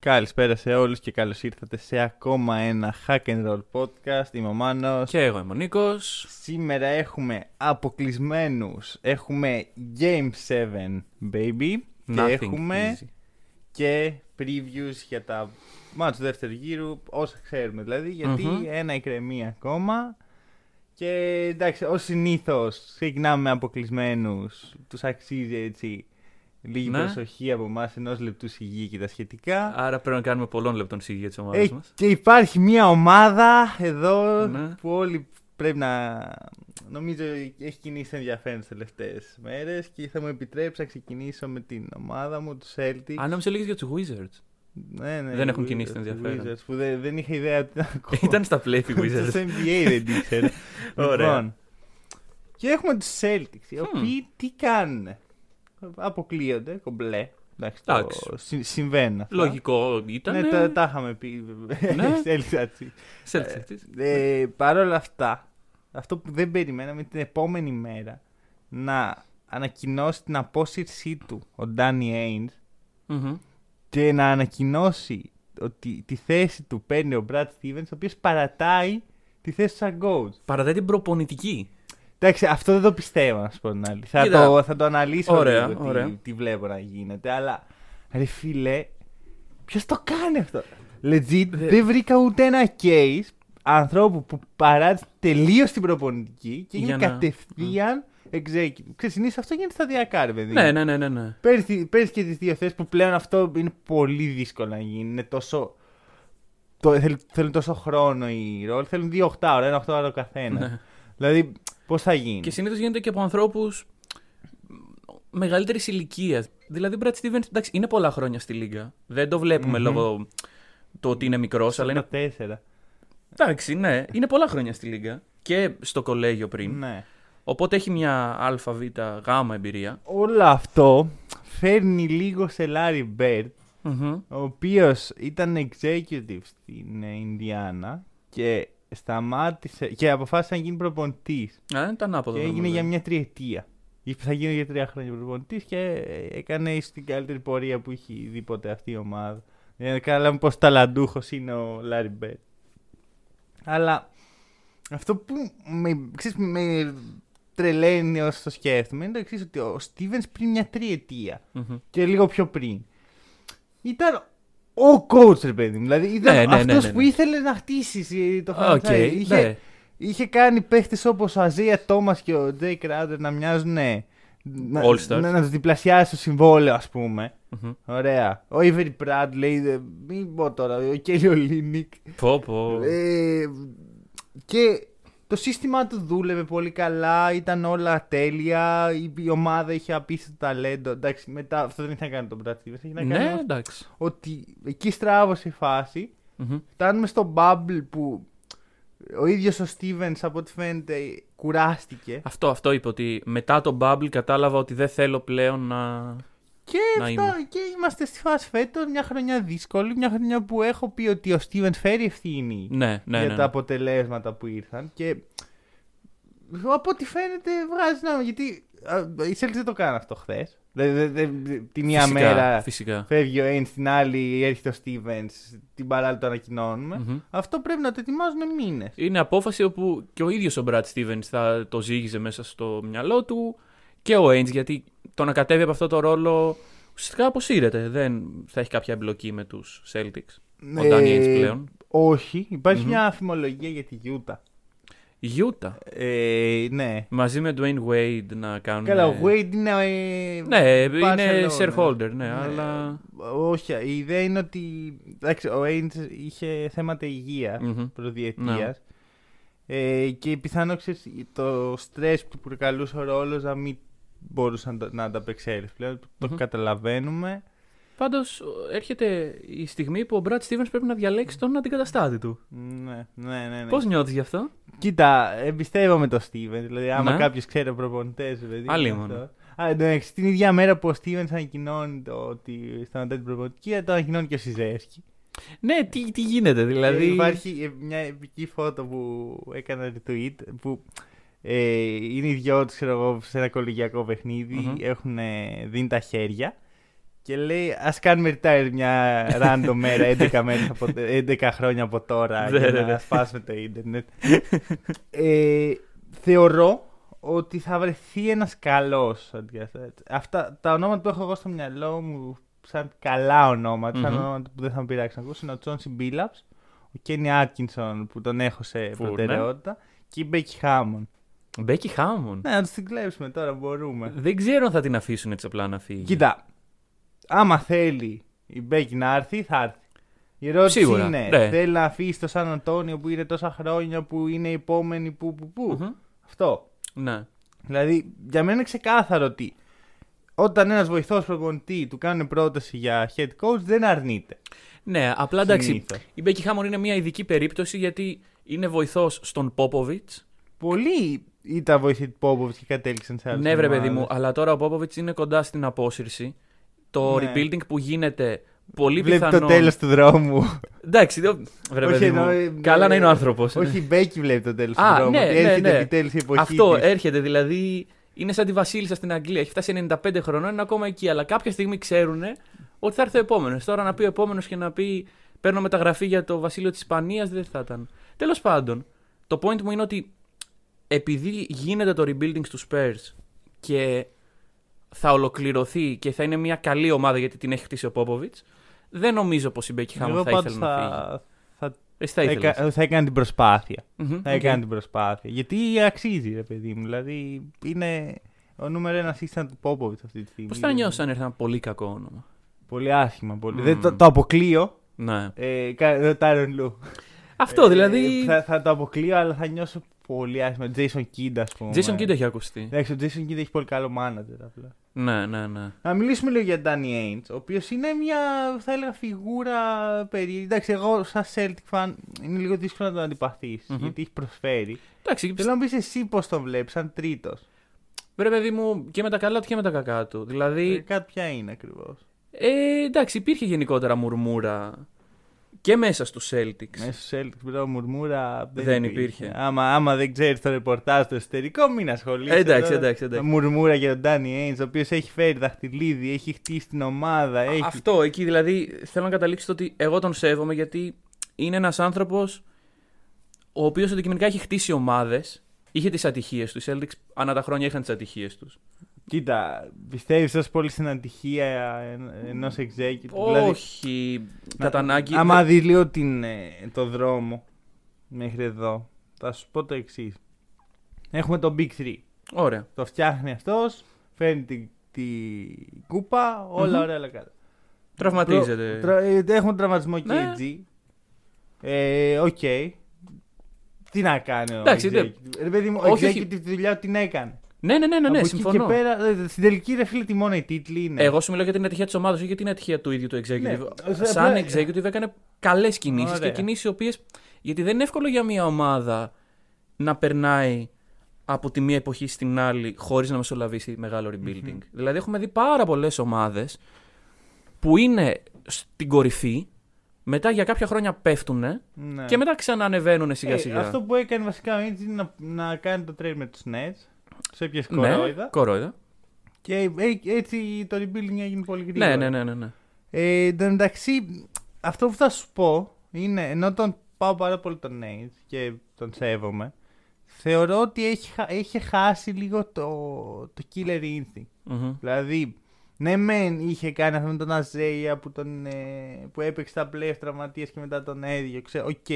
Καλησπέρα σε όλους και καλώς ήρθατε σε ακόμα ένα Hack and Roll podcast. Είμαι ο Μάνος. Και εγώ είμαι ο Νίκος. Σήμερα έχουμε αποκλεισμένους. Έχουμε Game 7, baby. Nothing και έχουμε easy. Και previews για τα μάτς του δεύτερου γύρου. Όσα ξέρουμε δηλαδή. Γιατί ένα ικρεμεί ακόμα. Και εντάξει, ως συνήθως ξεκινάμε με αποκλεισμένους. Τους αξίζει έτσι. Λίγη προσοχή από εμάς, ενός λεπτού σιγή και τα σχετικά. Άρα πρέπει να κάνουμε πολλών λεπτών σιγή για τις ομάδες μας. Και υπάρχει μια ομάδα εδώ που όλοι πρέπει να... Νομίζω έχει κινήσει ενδιαφέρον τις τελευταίες μέρες και θα μου επιτρέψει να ξεκινήσω με την ομάδα μου, τους Celtics. Αν νόμιζα λίγες για τους Wizards. Ναι, δεν έχουν κινήσει ενδιαφέρον. Wizards που δεν είχα ιδέα τι να ακούω. Ήταν στα play οι Wizards. Στο NBA δεν την ήξερα. Λοιπόν, και έχουμε τους Celtics, οι οποίοι τι κάνουν. Αποκλείονται, κομπλέ. Συμβαίνει αυτό. Λογικό ήταν. Ναι, τα είχαμε πει. Παρ' όλα αυτά, αυτό που δεν περιμέναμε την επόμενη μέρα να ανακοινώσει την απόσυρσή του ο Ντάνι Έινς και να ανακοινώσει ότι τη θέση του παίρνει ο Μπραντ Στίβενς, ο οποίος παρατάει τη θέση του σαν coach. Παρατάει την προπονητική. Εντάξει, αυτό δεν το πιστεύω, να σου πω την άλλη. Θα το αναλύσω λίγο τι βλέπω να γίνεται. Αλλά ρε φίλε, ποιος το κάνει αυτό? Legit, δεν βρήκα ούτε ένα case ανθρώπου που παράτησε τελείως την προπονητική και είναι κατευθείαν executive. Συνήθως αυτό γίνεται σταδιακά, ρε παιδί. Ναι. Παίρνεις και τις δύο θέσεις που πλέον αυτό είναι πολύ δύσκολο να γίνει. Είναι τόσο. Θέλουν τόσο χρόνο οι ρόλοι. Θέλουν 2-8 ώρα, ένα 8 ώρα το καθένα. Ναι. Δηλαδή. Πώς θα γίνει. Και συνήθως γίνεται και από ανθρώπους μεγαλύτερης ηλικίας. Δηλαδή, Brad Stevens, εντάξει, είναι πολλά χρόνια στη Λίγκα. Δεν το βλέπουμε λόγω του ότι είναι μικρός, αλλά είναι. 4. Εντάξει, ναι, είναι πολλά χρόνια στη Λίγκα και στο κολέγιο πριν. Ναι. Οπότε έχει μια ΑΒΓ εμπειρία. Όλο αυτό φέρνει λίγο σε Larry Bird, ο οποίος ήταν executive στην Ινδιάνα και. Σταμάτησε και αποφάσισε να γίνει προπονητής. Ήταν άποδο. Και έγινε για μια τριετία. Θα γίνει για 3 χρόνια προπονητής και έκανε στην καλύτερη πορεία που είχε δει ποτέ αυτή η ομάδα. Δεν καταλάβαμε πόσο ταλαντούχος είναι ο Λάρι Μπέρ. Αλλά αυτό που με τρελαίνει όσο το σκέφτομαι είναι το εξής, ότι ο Στίβενς πριν μια τριετία και λίγο πιο πριν ήταν. Ο coach, ρε παιδί μου. Δηλαδή ήταν αυτός που ήθελε να χτίσει το franchise. Είχε κάνει παίχτες όπως ο Αζία Τόμας και ο Τζέι Κράντερ να μοιάζουν. Να τους διπλασιάσει το συμβόλαιο, ας πούμε. Ωραία. Ο Ιβερ Πράντλεϊ. Μην πω τώρα. Ο Κέλιο Λίνικ. Και το σύστημά του δούλευε πολύ καλά. Ήταν όλα τέλεια. Η ομάδα είχε απίστευτο ταλέντο. Εντάξει, μετά αυτό δεν είχε να κάνει τον Brad Stevens. Ναι, εντάξει. Ότι εκεί στράβωσε η φάση. Φτάνουμε στο bubble που ο ίδιος ο Stevens από ό,τι φαίνεται κουράστηκε. Αυτό είπε, ότι μετά το bubble κατάλαβα ότι δεν θέλω πλέον να. Και είμαστε στη φάση φέτος, μια χρονιά δύσκολη, μια χρονιά που έχω πει ότι ο Στίβενς φέρει ευθύνη για τα αποτελέσματα που ήρθαν και από ό,τι φαίνεται βγάζει νόημα, γιατί η Celtics δεν το κάνει αυτό χθες. Τη μία μέρα φεύγει ο Έινς, την άλλη έρχεται ο Στίβενς, την παράλληλη το ανακοινώνουμε. Αυτό πρέπει να το ετοιμάζουν μήνες. Είναι απόφαση όπου και ο ίδιος ο Μπραντ Στίβενς θα το ζήγιζε μέσα στο μυαλό του και ο Έινς, γιατί το να κατέβει από αυτό το ρόλο ουσιαστικά αποσύρεται. Δεν θα έχει κάποια εμπλοκή με τους Celtics. Ο Ντάνι Έινς πλέον. Όχι. Υπάρχει μια αφημολογία για τη Utah. Ναι. Μαζί με Dwayne Wade να κάνουν. Καλά, ο Wade είναι. Ναι, είναι shareholder, ναι, αλλά. Όχι, η ιδέα είναι ότι. Εντάξει, ο Έινς είχε θέματα υγείας προδιετίας. Και πιθανό το στρες που προκαλούσε ο ρόλος να μην μπορούσαν να ανταπεξέλθουν. Το καταλαβαίνουμε. Πάντως έρχεται η στιγμή που ο Brad Stevens πρέπει να διαλέξει τον αντικαταστάτη του. Ναι. Πώς νιώθεις γι' αυτό? Κοίτα, εμπιστεύομαι τον Stevens. Δηλαδή, άμα κάποιος ξέρει προπονητές. Άλλη μόνο. Την ίδια μέρα που ο Stevens ανακοινώνει ότι θα ανατάει την προπονητική, το ανακοινώνει και ο Σιζέρσκι. Ναι, τι γίνεται, δηλαδή. Υπάρχει μια επική φώτο που έκανα retweet που είναι οι δυο τους, ξέρω εγώ, σε ένα κολεγιακό παιχνίδι. Mm-hmm. Έχουν δίνει τα χέρια. Και λέει, ας κάνουμε retire μια random μέρα, 11 χρόνια από τώρα, για να σπάσουμε το ίντερνετ. Θεωρώ ότι θα βρεθεί ένας καλός. Αυτά τα ονόματα που έχω εγώ στο μυαλό μου, σαν καλά ονόματα, σαν ονόματα που δεν θα με πειράξει να ακούσω, είναι ο Τσόνσι Μπίλαπς, ο Κένι Άτκινσον που τον έχω σε προτεραιότητα, και η Μπέκι Χάμον. Μπέκι Χάμον. Ναι, να τους την κλέψουμε τώρα, μπορούμε. Δεν ξέρω αν θα την αφήσουν έτσι απλά να φύγει. Κοίτα. Άμα θέλει η Μπέκη να έρθει, θα έρθει. Η ερώτηση σίγουρα είναι, θέλει να αφήσει το Σαν Αντώνιο που είναι τόσα χρόνια, που είναι η επόμενη που. Mm-hmm. Αυτό. Ναι. Δηλαδή, για μένα είναι ξεκάθαρο ότι όταν ένας βοηθός προπονητή του κάνει πρόταση για head coach, δεν αρνείται. Ναι, απλά εντάξει, η Μπέκη Χάμον είναι μια ειδική περίπτωση γιατί είναι βοηθός στον Πόποβιτς. Πολύ ήταν βοηθή του Πόποβιτς και κατέληξαν σε άλλες. Ναι, βρε παιδί μου, αλλά τώρα ο Πόποβιτς είναι κοντά στην απόσυρση. Το rebuilding που γίνεται πολύ πιθανό. Βλέπει το τέλος του δρόμου. Εντάξει, καλά να είναι ο άνθρωπος. Όχι, η Μπέκη βλέπει το τέλος του δρόμου. Έρχεται επιτέλους η εποχή. Αυτό έρχεται, δηλαδή είναι σαν τη Βασίλισσα στην Αγγλία. Έχει φτάσει 95 χρονών, είναι ακόμα εκεί. Αλλά κάποια στιγμή ξέρουν ότι θα έρθει ο επόμενος. Τώρα να πει ο επόμενος και να πει παίρνω μεταγραφή για το Βασίλειο της Ισπανίας, δεν θα ήταν. Τέλος πάντων, το point μου είναι ότι επειδή γίνεται το rebuilding στους Spurs και θα ολοκληρωθεί και θα είναι μια καλή ομάδα γιατί την έχει χτίσει ο Πόποβιτς, δεν νομίζω πως η Μπέκη Χάμον θα ήθελε να φύγει. Θα έκανε την προσπάθεια. Mm-hmm. Θα έκανε την προσπάθεια. Γιατί αξίζει, ρε παιδί μου. Δηλαδή είναι ο νούμερο ένα σύστημα του Πόποβιτς αυτή τη στιγμή. Πώς θα νιώσω αν έρθει ένα πολύ κακό όνομα? Πολύ άσχημα. Πολύ. Δεν, το αποκλείω. Ναι. Τάρον Λου. Αυτό δηλαδή. Θα το αποκλείω, αλλά θα νιώσω πολύ άσχημα. Jason Kidd, ας πούμε. Jason Kidd έχει ακουστεί. Εντάξει, ο Jason Kidd έχει πολύ καλό manager απλά. Ναι. Να μιλήσουμε λίγο για Danny Ainge, ο οποίος είναι μια, θα έλεγα, φιγούρα περίεργη. Εντάξει, εγώ σαν Celtic fan είναι λίγο δύσκολο να τον αντιπαθείς, γιατί έχει προσφέρει. Εντάξει, θέλω να πεις εσύ πώς τον βλέπεις, σαν τρίτος. Βρε παιδί μου, και με τα καλά του και με τα κακά του. Δηλαδή. Κάτι ποια είναι ακριβώς. Εντάξει, υπήρχε γενικότερα μουρμούρα. Και μέσα στους Celtics. Μέσα στους Celtics, μπράβο, μουρμούρα δεν υπήρχε. Άμα δεν ξέρεις το ρεπορτάζ το εσωτερικό, μην ασχολείσαι. Εντάξει. Μουρμούρα για τον Danny Ainge, ο οποίος έχει φέρει δαχτυλίδι, έχει χτίσει την ομάδα. Αυτό, εκεί δηλαδή θέλω να καταλήξω το ότι εγώ τον σέβομαι γιατί είναι ένας άνθρωπος ο οποίος αντικειμενικά έχει χτίσει ομάδες, είχε τις ατυχίες του. Οι Celtics ανά τα χρόνια είχαν τις ατυχίες τους. Κοίτα, πιστεύεις τόσο πολύ στην ατυχία ενός executive? Όχι, κατά ανάγκη. Άμα δεις λίγο το δρόμο μέχρι εδώ, θα σου πω το εξής. Έχουμε το Big 3. Ωραία. Το φτιάχνει αυτός, φέρνει την κούπα, όλα ωραία, όλα καλά. Τραυματίζεται. Έχουμε τραυματισμό και EG. Οκ. Τι να κάνει ο executive? Ρε παιδί μου, ο executive τη δουλειά του την έκανε. Ναι, συμφωνώ. Και πέρα, στην τελική, ρε φίλε, τι μόνο οι τίτλοι είναι. Εγώ σου μιλάω για την ατυχία της ομάδας, όχι για την ατυχία του ίδιου του executive. Ναι. Σαν executive έκανε καλές κινήσεις. Ωραία. Και κινήσεις οι οποίες. Γιατί δεν είναι εύκολο για μια ομάδα να περνάει από τη μία εποχή στην άλλη χωρίς να μεσολαβήσει μεγάλο rebuilding. Mm-hmm. Δηλαδή, έχουμε δει πάρα πολλές ομάδες που είναι στην κορυφή, μετά για κάποια χρόνια πέφτουν και μετά ξανανεβαίνουν σιγά-σιγά. Αυτό που έκανε βασικά ο Ainge είναι να κάνει το trade με τους Nets. Του έπιασε κορόιδα. Και έτσι το rebuilding έγινε πολύ γρήγορα. Ναι. Εν τω μεταξύ, αυτό που θα σου πω είναι, ενώ τον πάω πάρα πολύ τον Ainge και τον σέβομαι, θεωρώ ότι έχει χάσει λίγο το killer instinct. Mm-hmm. Δηλαδή, ναι, μεν είχε κάνει αυτό με τον Αζέια που έπαιξε τα playoff τραυματίες και μετά τον έδιωξε. Οκ.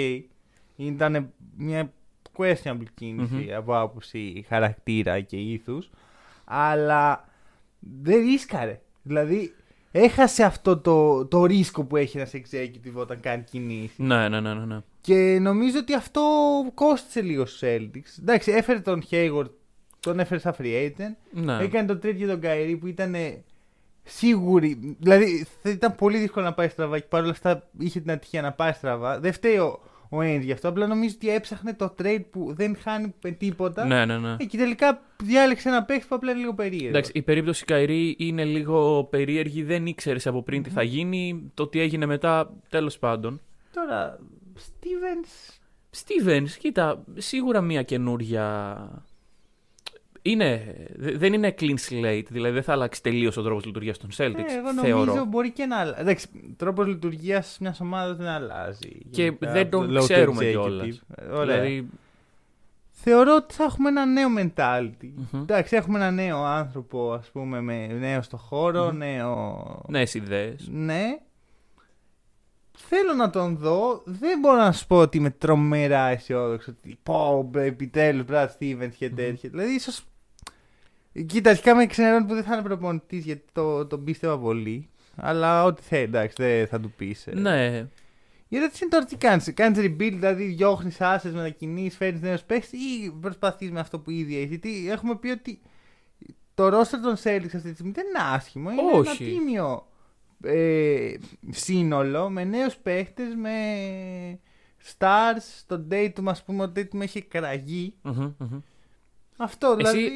Ήταν μια questionable κίνηση από άποψη χαρακτήρα και ήθους, αλλά δεν ρίσκαρε. Δηλαδή έχασε αυτό το ρίσκο που έχει ένας executive όταν κάνει κινήσεις. Ναι. Και νομίζω ότι αυτό κόστησε λίγο στους Celtics. Εντάξει, έφερε τον Hayward, τον έφερε σαν free agent, έκανε τον trade για τον Kyrie που ήταν σίγουρη. Δηλαδή θα ήταν πολύ δύσκολο να πάει στραβά και παρόλα αυτά είχε την ατυχία να πάει στραβά. Δεν φταίει ο Ainge γι' αυτό. Απλά νομίζω ότι έψαχνε το trade που δεν χάνει τίποτα. Ναι, ναι, ναι. Και τελικά διάλεξε ένα παίχτη που απλά είναι λίγο περίεργο. Εντάξει, η περίπτωση Καϊρή είναι λίγο περίεργη. Δεν ήξερε από πριν τι θα γίνει. Το τι έγινε μετά, τέλος πάντων. Τώρα, Stevens, κοίτα, σίγουρα μία καινούρια. Δεν είναι clean slate, δηλαδή δεν θα αλλάξει τελείως ο τρόπος λειτουργίας των Celtics. Εγώ νομίζω θεωρώ. Μπορεί και να αλλάξει. Εντάξει, τρόπος λειτουργίας μιας ομάδας δεν αλλάζει. Και δεν τον ξέρουμε κιόλας. Δηλαδή... Θεωρώ ότι θα έχουμε ένα νέο mentality. Εντάξει, έχουμε ένα νέο άνθρωπο, ας πούμε, με νέο στο χώρο, νέο... Νέες ιδέες. Ναι. Θέλω να τον δω. Δεν μπορώ να σου πω ότι είμαι τρομερά αισιόδοξο. Ότι πω, επιτέλους, Brad Stevens και τέτοια. Δηλαδή, ίσως. Κοίτα, αρχικά με ξενερώνει που δεν θα είναι προπονητής γιατί τον πίστευα πολύ. Αλλά ό,τι θέλει, εντάξει, δεν θα του πεις. Ναι. Γιατί έτσι είναι τώρα τι κάνεις. Κάνεις rebuild, δηλαδή διώχνεις άσες, μετακινείς, φέρνεις νέους παίχτες ή προσπαθείς με αυτό που ήδη έχεις. Γιατί έχουμε πει ότι το roster των Celtics αυτή τη στιγμή δεν είναι άσχημο. Είναι ένα τίμιο. Σύνολο με νέους παίχτες, με stars. Το Tatum, ας πούμε, ο Tatum έχει κραγεί. Αυτό δηλαδή. Εσύ,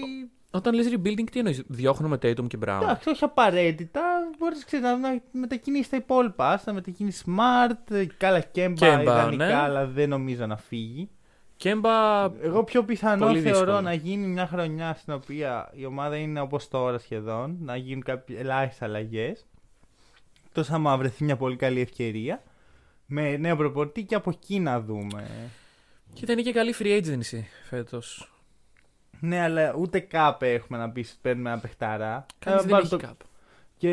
όταν λες rebuilding, τι εννοείς? Διώχνουμε Tatum και Brown? Εντάξει, όχι απαραίτητα. Μπορείς να μετακινήσεις τα υπόλοιπα. Να μετακινήσεις Smart, καλά Kemba ιδανικά, ναι. Αλλά δεν νομίζω να φύγει Kemba. Εγώ πιο πιθανό θεωρώ να γίνει μια χρονιά στην οποία η ομάδα είναι όπως τώρα σχεδόν, να γίνουν κάποιες ελάχιστες αλλαγές. Τόσο άμα βρεθεί μια πολύ καλή ευκαιρία με νέο προπονητή και από εκεί να δούμε. Και ήταν και καλή free agency φέτος. Ναι, αλλά ούτε κάπ έχουμε να πεις παίρνουμε ένα παιχταρά. Κανείς δεν έχει κάπ. Και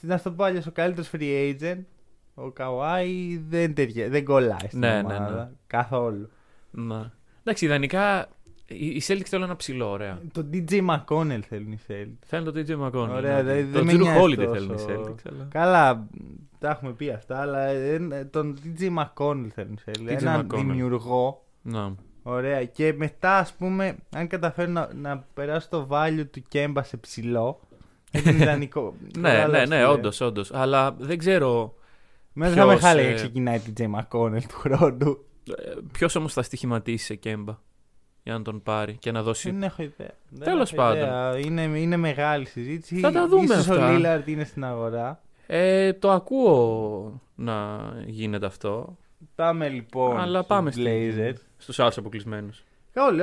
να στο πω αλλιώς, ο καλύτερος free agent, ο Καουάι, δεν κολλάει στην ομάδα. Ναι. Καθόλου. Ναι. Εντάξει, ιδανικά οι Celtics θέλουν ένα ψηλό, ωραία. Το DJ McConnell θέλουν οι Celtics. Θέλουν το DJ McConnell. Ωραία, ναι. Το Drew Holiday θέλουν οι Celtics. Αλλά... Καλά, τα έχουμε πει αυτά, αλλά τον DJ McConnell θέλουν οι Celtics. Έναν δημιουργό. Ναι. Ωραία. Και μετά, ας πούμε, αν καταφέρουν να περάσουν το value του Kemba σε ψηλό, είναι ιδανικό. Ναι, όντως. Αλλά δεν ξέρω. Μέσα θα με χάλεγε ξεκινάει DJ McConnell του χρόνου. Ποιος όμως θα στοιχηματίσει σε Kemba? Για να τον πάρει και να δώσει. Δεν έχω ιδέα. Τέλος πάντων. Είναι μεγάλη συζήτηση. Θα τα δούμε ίσως αυτά. Ο Λίλαρντ είναι στην αγορά. Το ακούω να γίνεται αυτό. Πάμε λοιπόν. Αλλά πάμε στους άλλους αποκλεισμένους. Όλοι.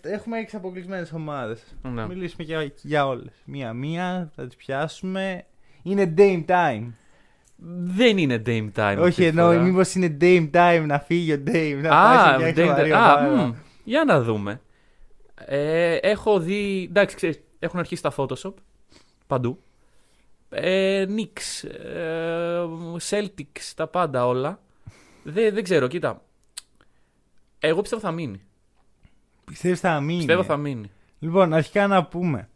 Έχουμε 6 αποκλεισμένες ομάδες. Να. Μιλήσουμε για όλες. Μία-μία θα τις πιάσουμε. Είναι Dame Time. Δεν είναι Dame Time. Όχι, εννοώ μήπως είναι Dame Time να φύγει ο Dame. Για να δούμε. Έχω δει. Εντάξει, ξέρεις, έχουν αρχίσει τα Photoshop παντού. Knicks, Celtics, τα πάντα όλα. Δεν ξέρω, κοίτα. Εγώ πιστεύω θα μείνει. Πιστεύεις θα μείνει? Πιστεύω θα μείνει. Λοιπόν, αρχικά να πούμε.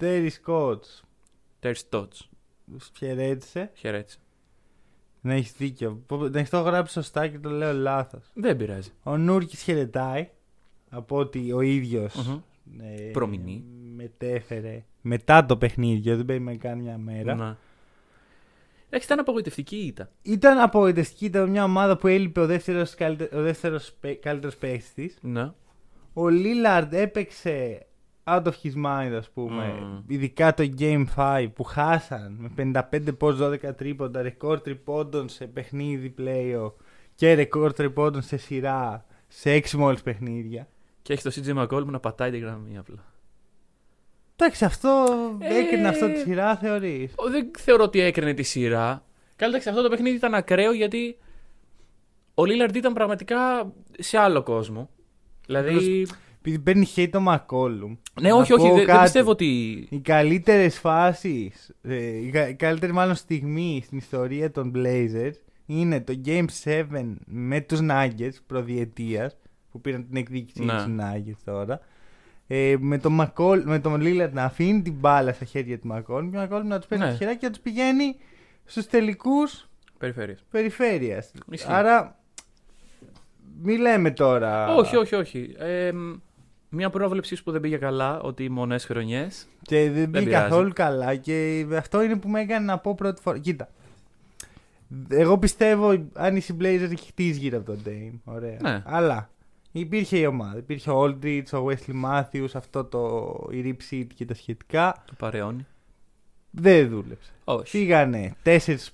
Terry Stotts. Χαιρέτησε. Να έχεις δίκιο. Να έχεις το γράψει σωστά και το λέω λάθος. Δεν πειράζει. Ο Νούρκης χαιρετάει από ότι ο ίδιος προμηνεί. Μετέφερε μετά το παιχνίδι, δεν περίμενε καν μια μέρα. Εντάξει, ήταν απογοητευτική η ήττα. Ήταν απογοητευτική, ήταν μια ομάδα που έλειπε ο δεύτερος καλύτερος παίκτης της. Ναι. Ο Λίλαρντ έπαιξε out of his mind, ας πούμε. Ειδικά το Game 5 που χάσαν με 55 πόντους, 12 τρίποντα, ρεκόρ τριπώντων σε παιχνίδι playoff και ρεκόρ τριπώντων σε σειρά, σε 6 μόλις παιχνίδια. Και έχει το CJ McCollum να πατάει τη γραμμή απλά. Εντάξει, αυτό έκρινε αυτό τη σειρά, θεωρείς? Δεν θεωρώ ότι έκρινε τη σειρά. Καλά, αυτό το παιχνίδι ήταν ακραίο γιατί ο Lillard ήταν πραγματικά σε άλλο κόσμο. Δηλαδή... Επειδή παίρνει χέρι το McCollum. Ναι, όχι, δεν πιστεύω ότι. Οι καλύτερες φάσεις, οι καλύτερες μάλλον στιγμή στην ιστορία των Blazers είναι το Game 7 με τους Nuggets προδιετίας που πήραν την εκδίκηση τους Nuggets τώρα. Με τον Lillard να αφήνει την μπάλα στα χέρια του McCollum και ο McCollum να τους παίρνει χερά και να τους πηγαίνει στους τελικούς περιφέρειας. Άρα, μη λέμε τώρα. Όχι. Μια πρόβλεψη που δεν πήγε καλά, ότι οι μονές χρονιές. Και δεν πήγε καθόλου καλά. Και αυτό είναι που με έκανε να πω πρώτη φορά. Κοίτα. Εγώ πιστεύω αν οι Blazers χτίζει γύρω από τον Dame. Ωραία. Ναι. Αλλά υπήρχε η ομάδα. Υπήρχε ο Aldridge, ο Wesley Matthews, αυτό το Rip Sheet και τα σχετικά. Το παρεώνει. Δεν δούλεψε. Όχι. Πήγανε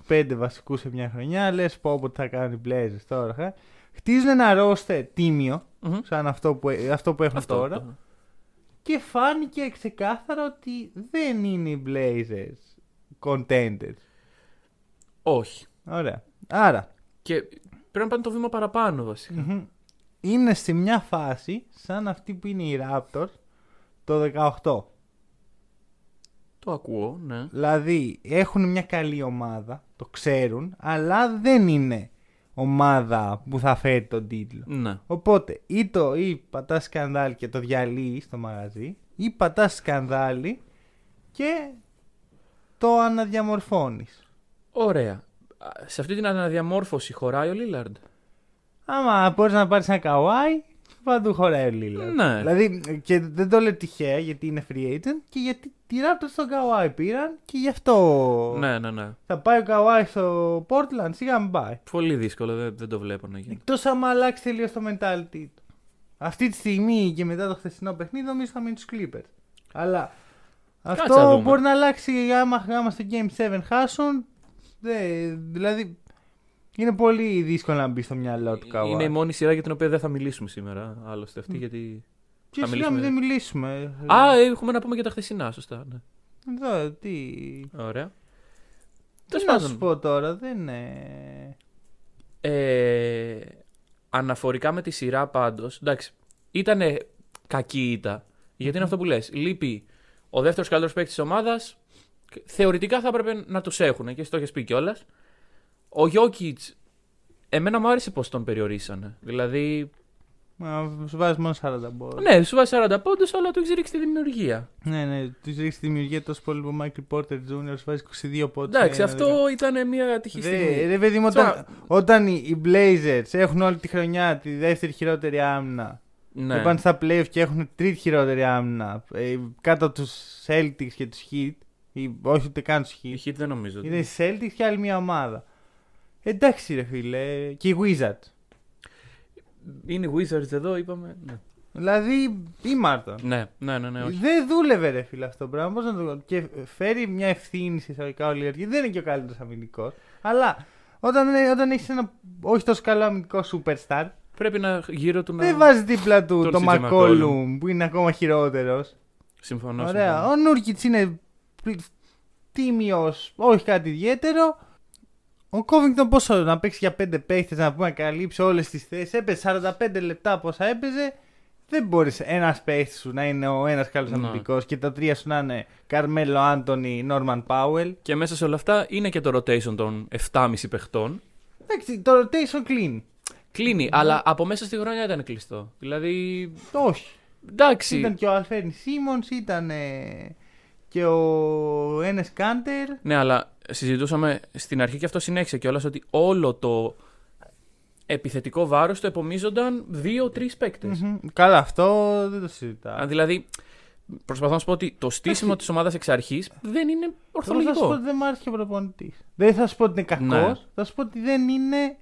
4-5 βασικούς σε μια χρονιά. Λες πω ότι θα κάνουν οι Blazers τώρα. Χτίζουν ένα ρόστερ τίμιο, σαν αυτό που έχουν τώρα. Το. Και φάνηκε ξεκάθαρα ότι δεν είναι οι Blazers contenders. Όχι. Ωραία. Άρα. Και πρέπει να πάνε το βήμα παραπάνω βασικά. Είναι σε μια φάση σαν αυτή που είναι οι Raptors το 18. Το ακούω, ναι. Δηλαδή έχουν μια καλή ομάδα, το ξέρουν, αλλά δεν είναι ομάδα που θα φέρει τον τίτλο. Ναι. Οπότε ή πατάς σκανδάλι και το διαλύει στο μαγαζί, ή πατάς σκανδάλι και το αναδιαμορφώνεις. Ωραία. Σε αυτή την αναδιαμόρφωση χωράει ο Λίλαρντ. Άμα μπορείς να πάρεις ένα Καουάι, παντού χωράει ο Λίλαρντ. Ναι. Δηλαδή, και δεν το λέω τυχαία γιατί είναι free agent και γιατί τη Raptors στον Καουάι πήραν και γι' αυτό. Ναι. Θα πάει ο Καουάι στο Portland, σιγά μην πάει. Πολύ δύσκολο, δεν το βλέπω να γίνει. Εκτός άμα αλλάξει τελείως το mentality του. Αυτή τη στιγμή και μετά το χθεσινό παιχνίδι, νομίζω θα μείνει τους Clippers. Αλλά αυτό μπορεί να αλλάξει άμα στο Game 7 χάσουν. Δηλαδή, είναι πολύ δύσκολο να μπει στο μυαλό του Καουάι. Είναι η μόνη σειρά για την οποία δεν θα μιλήσουμε σήμερα. Άλλωστε αυτή γιατί. Και σειρά δεν μιλήσουμε. Α, έχουμε να πούμε για τα χθεσινά, σωστά. Ναι. Εδώ, τι. Ωραία. Τι να σου πω τώρα, δεν είναι. Αναφορικά με τη σειρά πάντως. Εντάξει, ήταν κακή ήττα. Γιατί είναι αυτό που λες. Λείπει ο δεύτερος καλύτερος παίκτης της ομάδας. Θεωρητικά θα έπρεπε να τους έχουν και εσύ το έχεις πει κιόλας. Ο Γιόκιτς, εμένα μου άρεσε πως τον περιορίσανε. Δηλαδή. Σου βάζει μόνο 40 πόντους. Ναι, σου βάζει 40 πόντους, αλλά του έχει ρίξει τη δημιουργία. Ναι, του έχει ρίξει τη δημιουργία τόσο πολύ που ο Μάικλ Πόρτερ Τζούνιορ σου βάζει 22 πόντους. Εντάξει, αυτό ήταν μια ατυχή στιγμή. Ρε παιδί μου, όταν οι Blazers έχουν όλη τη χρονιά τη δεύτερη χειρότερη άμυνα. Ναι. Και πάνε στα playoff και έχουν τρίτη χειρότερη άμυνα. Κάτω από του Celtics και του Heat. Όχι, ούτε καν του Heat. Οι Heat δεν νομίζω. Είναι οι Celtics και άλλη μια ομάδα. Εντάξει, ρε φίλε. Και οι Wizards. Είναι οι Wizards εδώ, είπαμε. Ναι. Δηλαδή, ή Μάρτον. Ναι, όχι. Δεν δούλευε, ρε φίλε, αυτό το πράγμα. Πώς να το. Και φέρει μια ευθύνη σε εισαγωγικά ο Λίλαρντ. Δεν είναι και ο καλύτερος αμυντικός. Αλλά όταν έχεις ένα όχι τόσο καλό αμυντικό superstar. Πρέπει να γύρω του να. Δεν βάζει δίπλα του το Μακόλουμ που είναι ακόμα χειρότερος. Συμφωνώ. Ωραία. Ο Νούρκιτς είναι τίμιος, όχι κάτι ιδιαίτερο. Ο Covington πόσο να παίξει για 5 παίχτες, να πούμε, να καλύψει όλες τις θέσεις. Έπαιζε 45 λεπτά πόσα έπαιζε. Δεν μπορείς ένας παίχτης σου να είναι ο ένας καλός αμυντικός και τα τρία σου να είναι Καρμέλο, Άντονι, Νόρμαν Πάουελ. Και μέσα σε όλα αυτά είναι και το rotation των 7,5 παιχτών. Εντάξει, το rotation κλείνει, αλλά από μέσα στη χρονιά ήταν κλειστό. Δηλαδή. Όχι. Εντάξει. Ήταν και ο Αλφέρνι Σίμονς, ήταν και ο Ένες Κάντερ. Ναι, αλλά συζητούσαμε στην αρχή και αυτό συνέχισε κιόλας ότι όλο το επιθετικό βάρος το επομίζονταν 2-3 παίκτες. Καλά, αυτό δεν το συζητάω. Δηλαδή, προσπαθώ να σου πω ότι το στήσιμο της ομάδας εξ αρχής δεν είναι ορθολογικό. Θα σου πω ότι δεν μ' άρεσε ο προπονητής. Δεν θα σου πω ότι είναι κακός, θα σου πω ότι δεν είναι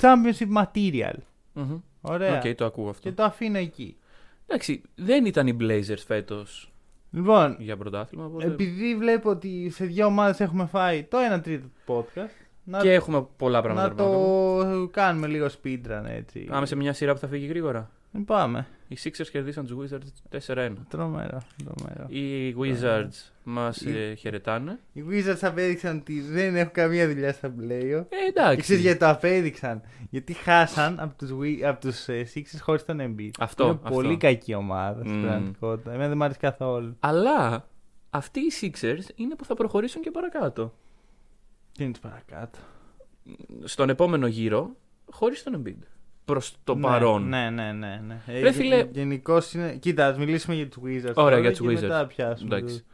championship material. Ωραία. Okay, το ακούω αυτό. Και το αφήνω εκεί. Εντάξει, δεν ήταν οι Blazers φέτος. Λοιπόν, για πρωτάθλημα, επειδή βλέπω ότι σε δύο ομάδες έχουμε φάει το 1/3 του podcast. Και έχουμε πολλά πράγματα να το κάνουμε λίγο speedrun, έτσι. Πάμε σε μια σειρά που θα φύγει γρήγορα. Πάμε. Οι Sixers κερδίσαν τους Wizards 4-1. Τρομερό. Οι Wizards μας χαιρετάνε. Οι Wizards απέδειξαν ότι δεν έχουν καμία δουλειά στα playoff. Εντάξει. Ξέρεις γιατί το απέδειξαν? Γιατί χάσαν από τους Sixers χωρίς τον Embiid. Αυτό. Πολύ κακή ομάδα στην πραγματικότητα. Εμένα δεν μου αρέσει καθόλου. Αλλά αυτοί οι Sixers είναι που θα προχωρήσουν και παρακάτω. Τι είναι παρακάτω? Στον επόμενο γύρο χωρίς τον Embiid. Προς το παρόν. Ναι. Γενικώς είναι. Κοίτα, ας μιλήσουμε για τους Wizards. Ωραία, για τους Wizards. Μετά πιάσουμε. Εντάξει.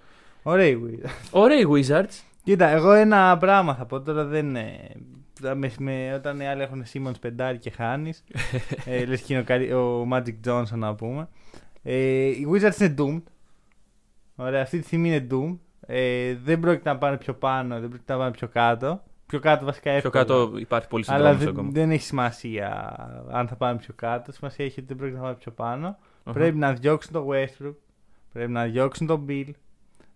Ωραία οι Wizards. Κοίτα, εγώ ένα πράγμα θα πω τώρα. Δεν όταν οι άλλοι έχουν Simmons πεντάρι και χάνεις. Λες και είναι ο Magic Johnson να πούμε. Οι Wizards είναι doomed. Ωραία, αυτή τη στιγμή είναι doomed. Δεν πρόκειται να πάνε πιο πάνω, δεν πρόκειται να πάνε πιο κάτω. Πιο κάτω βασικά εύκολα. Πιο κάτω υπάρχει πολύ συνδρόμος ακόμα. Αλλά δεν έχει σημασία αν θα πάνε πιο κάτω. Σημασία έχει ότι δεν πρόκειται να πάνε πιο πάνω. Uh-huh. Πρέπει να διώξουν το Westbrook. Πρέπει να διώξουν τον Bill.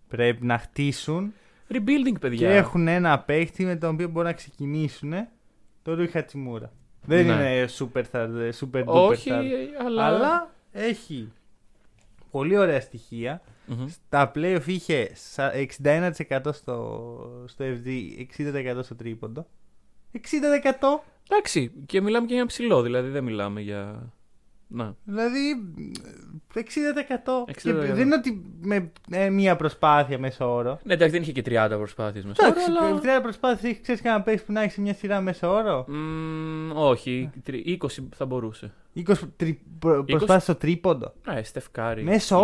Πρέπει να χτίσουν. Rebuilding, παιδιά. Και έχουν ένα παίχτη με τον οποίο μπορούν να ξεκινήσουν. Το Ρούι Χατσιμούρα. Δεν είναι super όχι, duper star, αλλά έχει πολύ ωραία στοιχεία. Mm-hmm. Στα playoff είχε 61% στο FD, 60% στο τρίποντο. 60%! Εντάξει, και μιλάμε και για ψηλό, δηλαδή δεν μιλάμε για. Να. Δηλαδή 60%. Και δεν είναι ότι με μία προσπάθεια μέσω όρο. Ναι, εντάξει, δεν είχε και 30 προσπάθειες μέσω όρο. Εντάξει, αλλά... 30 προσπάθειες, ξέρεις κανένα παίξ που να έχει μια σειρά μέσω όρο. Όχι, 20 θα μπορούσε. 20 προσπάθειες στο τρίποντο. Ναι, στεφκάρι. Μέσω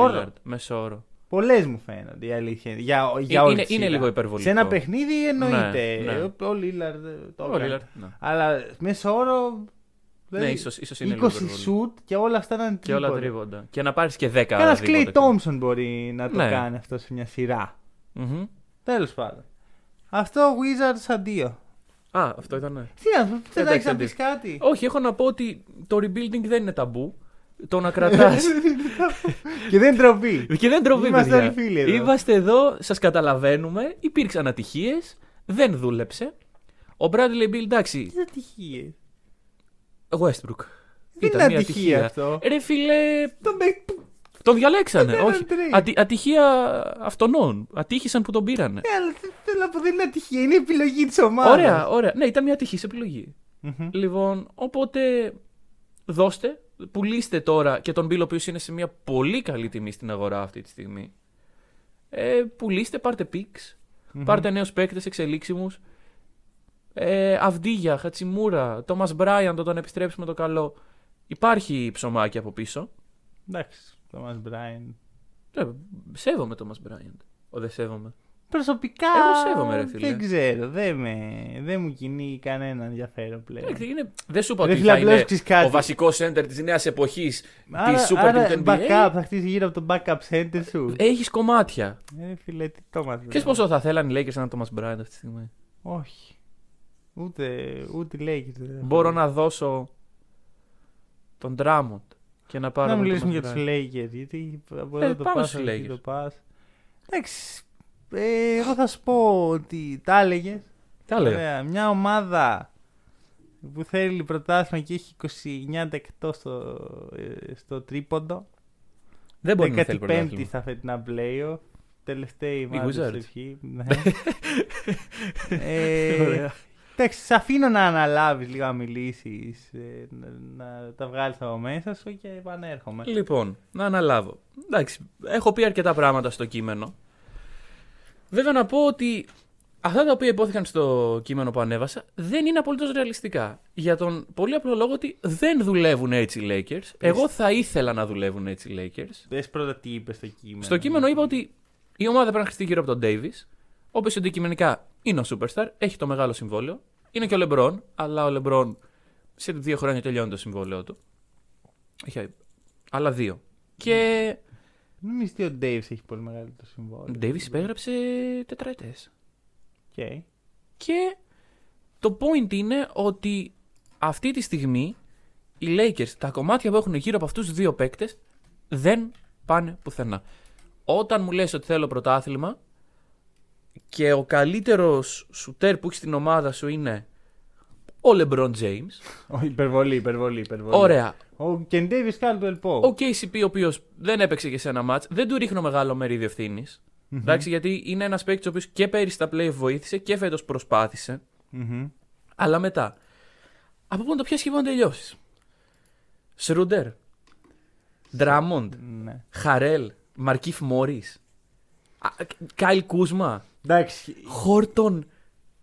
όρο. Πολλές μου φαίνονται η αλήθεια. Για όλη είναι λίγο υπερβολικό. Σε ένα παιχνίδι εννοείται. Ναι. Ο Λίλαρντ το έκανε. Αλλά μέσω όρο. Δηλαδή, ναι, ίσως είναι 20 σουτ και όλα αυτά να είναι τρίποντα. Και όλα τρίποντα. Και να πάρεις και 10 άλλα. Ένας Κλέι Τόμψον μπορεί να το κάνει αυτό σε μια σειρά. Mm-hmm. Τέλος πάντων. Αυτό Wizards αντίο. Α, αυτό ήταν. Τι να έχεις να πεις κάτι. Όχι, έχω να πω ότι το rebuilding δεν είναι ταμπού. Το να κρατάς. Και δεν ντροπή. Είμαστε φίλοι εδώ. Είμαστε εδώ, σας καταλαβαίνουμε. Υπήρξαν ατυχίες. Δεν δούλεψε. Ο Bradley Beal, εντάξει. Τι ατυχίες. Westbrook. Δεν ήταν μια ατυχία αυτό. Ρε φίλε. Τον διαλέξανε. Όχι. Ατυχία αυτονών. Ατύχησαν που τον πήρανε. Θέλω να πω, δεν είναι ατυχία. Είναι επιλογή της ομάδας. Ωραία. Ναι, ήταν μια ατυχής επιλογή. Mm-hmm. Λοιπόν, οπότε δώστε, πουλήστε τώρα και τον Bill, ο οποίος είναι σε μια πολύ καλή τιμή στην αγορά αυτή τη στιγμή. Πουλήστε, πάρτε πικς. Mm-hmm. Πάρτε νέους παίκτες εξελίξιμους. Αυδίγια, Χατσιμούρα, Τόμας Μπράιαντ όταν επιστρέψουμε το καλό. Υπάρχει ψωμάκι από πίσω. Εντάξει, Τόμας Μπράιαντ. Σέβομαι Τόμας Μπράιαντ. Δεν σέβομαι. Προσωπικά. Εγώ σέβομαι, ρε φίλε. Δεν ξέρω, δεν μου κινεί κανένα ενδιαφέρον πλέον. Δεν σου είπα ότι θα είναι ο βασικός center της νέας εποχής της Super Nintendo. Άρα backup, θα χτίσει γύρω από το backup center σου. Έχεις κομμάτια. Φίλε, τι Τόμας Μπράιαντ. Ξέρεις πόσο θα θέλαν οι Lakers έναν Τόμας Μπράιαντ αυτή τη στιγμή. Όχι. Ούτε λέγεται. Μπορώ να δώσω τον Ντράμοντ και να πάρω. Να μιλήσουμε για τους Lakers, γιατί μπορεί να το πας. Εντάξει, εγώ θα σου πω ότι τα έλεγες. Μια ομάδα που θέλει πρωτάθλημα και έχει 29% στο τρίποντο. Δεν μπορεί να θέλει πρωτάθλημα. 15η στα φετινά playoff. Τελευταίοι μάλλον ψυχή. Εντάξει, σ' αφήνω να αναλάβεις λίγο να μιλήσεις, να τα βγάλεις από μέσα σου και επανέρχομαι. Λοιπόν, να αναλάβω. Εντάξει, έχω πει αρκετά πράγματα στο κείμενο. Βέβαια να πω ότι αυτά τα οποία υπόθηκαν στο κείμενο που ανέβασα δεν είναι απολύτως ρεαλιστικά. Για τον πολύ απλό λόγο ότι δεν δουλεύουν έτσι οι Lakers. Εγώ θα ήθελα να δουλεύουν έτσι οι Lakers. Πες πρώτα τι είπες στο κείμενο. Στο κείμενο είπα ότι η ομάδα πρέπει να χτιστεί γύρω από τον Davis, ο οποίος αντικειμενικά είναι ο Superstar, έχει το μεγάλο συμβόλαιο. Είναι και ο LeBron, αλλά ο LeBron σε 2 χρόνια τελειώνει το συμβόλαιο του. Έχει άλλα 2. Και. Νομίζω ότι ο Davis έχει πολύ μεγάλο το συμβόλαιο. Ο Davis υπέγραψε 4 ετές. Okay. Και το point είναι ότι αυτή τη στιγμή οι Lakers, τα κομμάτια που έχουν γύρω από αυτούς τους 2 παίκτες, δεν πάνε πουθενά. Όταν μου λες ότι θέλω πρωτάθλημα και ο καλύτερος σουτέρ που έχει στην ομάδα σου είναι ο LeBron James. Υπερβολή. Ωραία. Ο Ken Davis Caldwell Pope. Ο KCP, ο οποίος δεν έπαιξε και σε ένα μάτς, δεν του ρίχνω μεγάλο μερίδιο ευθύνης. Mm-hmm. Εντάξει, γιατί είναι ένας παίκτης ο οποίος και πέρυσι στα play βοήθησε και φέτος προσπάθησε. Mm-hmm. Αλλά μετά. Από πού να το πιάσεις και πού να τελειώσεις. Σρούντερ. Ντράμοντ. Χαρέλ. Μαρκίφ Μόρις. Κάιλ Κούσμα. Εντάξει. Χόρτον,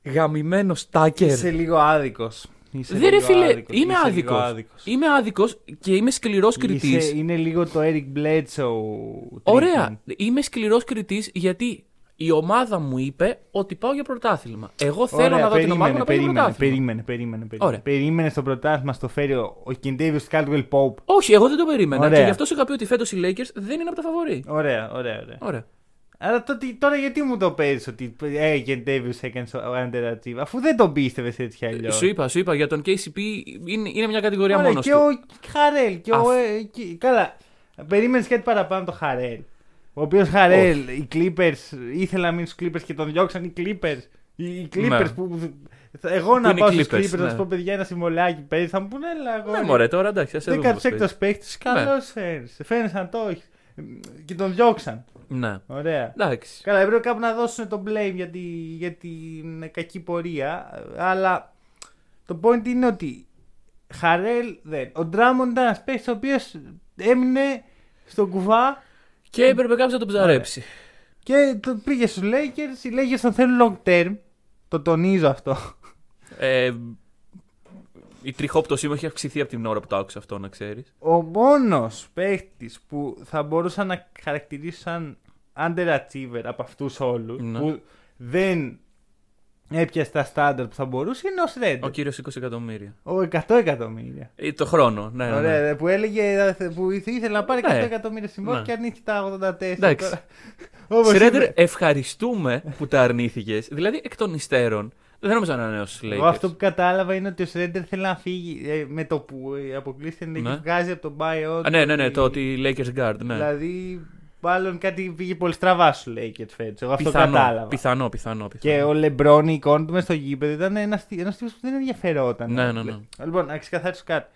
γαμημένο Τάκερ. Είσαι λίγο άδικος. Δεν ρε φίλε, είμαι άδικος και είμαι σκληρός κριτής. Είναι λίγο το Eric Bledsoe. Ωραία, είμαι σκληρός κριτής γιατί Η ομάδα μου είπε ότι πάω για πρωτάθλημα. Εγώ θέλω να δω την ομάδα μου να πάει για πρωτάθλημα. Περίμενε στο πρωτάθλημα στο φέρει ο Κιντέβιος Caldwell Pope. Όχι, εγώ δεν το περίμενα. Ωραία. Και γι' αυτό σου είχα πει ότι φέτος οι Lakers δεν είναι από τα φαβορί. Ωραία. Αλλά τώρα γιατί μου το παίζεις ότι ο Κιντέβιος έκανε το underachieve, αφού δεν τον πίστευες έτσι αλλιώς. Σου είπα για τον KCP είναι μια κατηγορία μόνος του. Και ο Χαρέλ. Καλά, περίμενες κάτι παραπάνω το Χαρέλ. Ο οποίος Χαρέλ, οι Clippers, ήθελα να μείνουν στους Clippers και τον διώξαν οι Clippers. Οι Clippers ναι. Που. Εγώ να πάω στους Clippers, ναι. Να σου πω παιδιά ένα συμβολάκι παίζει, θα μου πούνε έλα εγώ. Ναι, μωρέ, τώρα εντάξει, ας έδω. 16ο παίχτης, καλός φέρνεις. Φαίνεσαι να το έχεις. Και τον διώξαν. Ναι. Ωραία. Εντάξει. Καλά, έπρεπε κάπου να δώσουν τον blame για την κακή πορεία. Αλλά το point είναι ότι Χαρέλ δεν. Ο Ντράμοντ ήταν ένας παίχτης ο οποίος έμεινε στον κουβά. Και έπρεπε κάποιος να τον ψαρέψει. Και το πήγε στους Lakers. Οι Lakers τον θέλουν long term. Το τονίζω αυτό. Η τριχόπτωσή μου έχει αυξηθεί από την ώρα που το άκουσα αυτό, να ξέρεις. Ο μόνος παίχτης που θα μπορούσα να χαρακτηρίσω σαν underachiever από αυτούς όλους, ναι. Που δεν έπιασε τα στάνταρ που θα μπορούσε, είναι ο Σρέντερ. Ο κύριος 20 εκατομμύρια. Ο 100 εκατομμύρια. Το χρόνο, ναι. Ωραία, ναι. Που έλεγε που ήθελε να πάρει 100 εκατομμύρια συμβόλαιο και αρνήθηκε τα 84. Εντάξει. Σρέντερ, ευχαριστούμε που τα αρνήθηκες. Δηλαδή εκ των υστέρων. Δεν νόμιζα να είναι ο Σλέικερς. Εγώ αυτό που κατάλαβα είναι ότι ο Σρέντερ θέλει να φύγει με το που αποκλείστηκε και βγάζει από τον buyout. Ναι, το ότι Lakers guard, ναι. Δηλαδή. Μάλλον κάτι πήγε πολύ στραβά στου Lakers φέτος. Εγώ αυτό κατάλαβα. Πιθανό. Και ο Λεμπρόν, η εικόνα του μέσα στο γήπεδο ήταν ένας τύπος που δεν ενδιαφερόταν. Ναι. Λοιπόν, να ξεκαθαρίσω κάτι.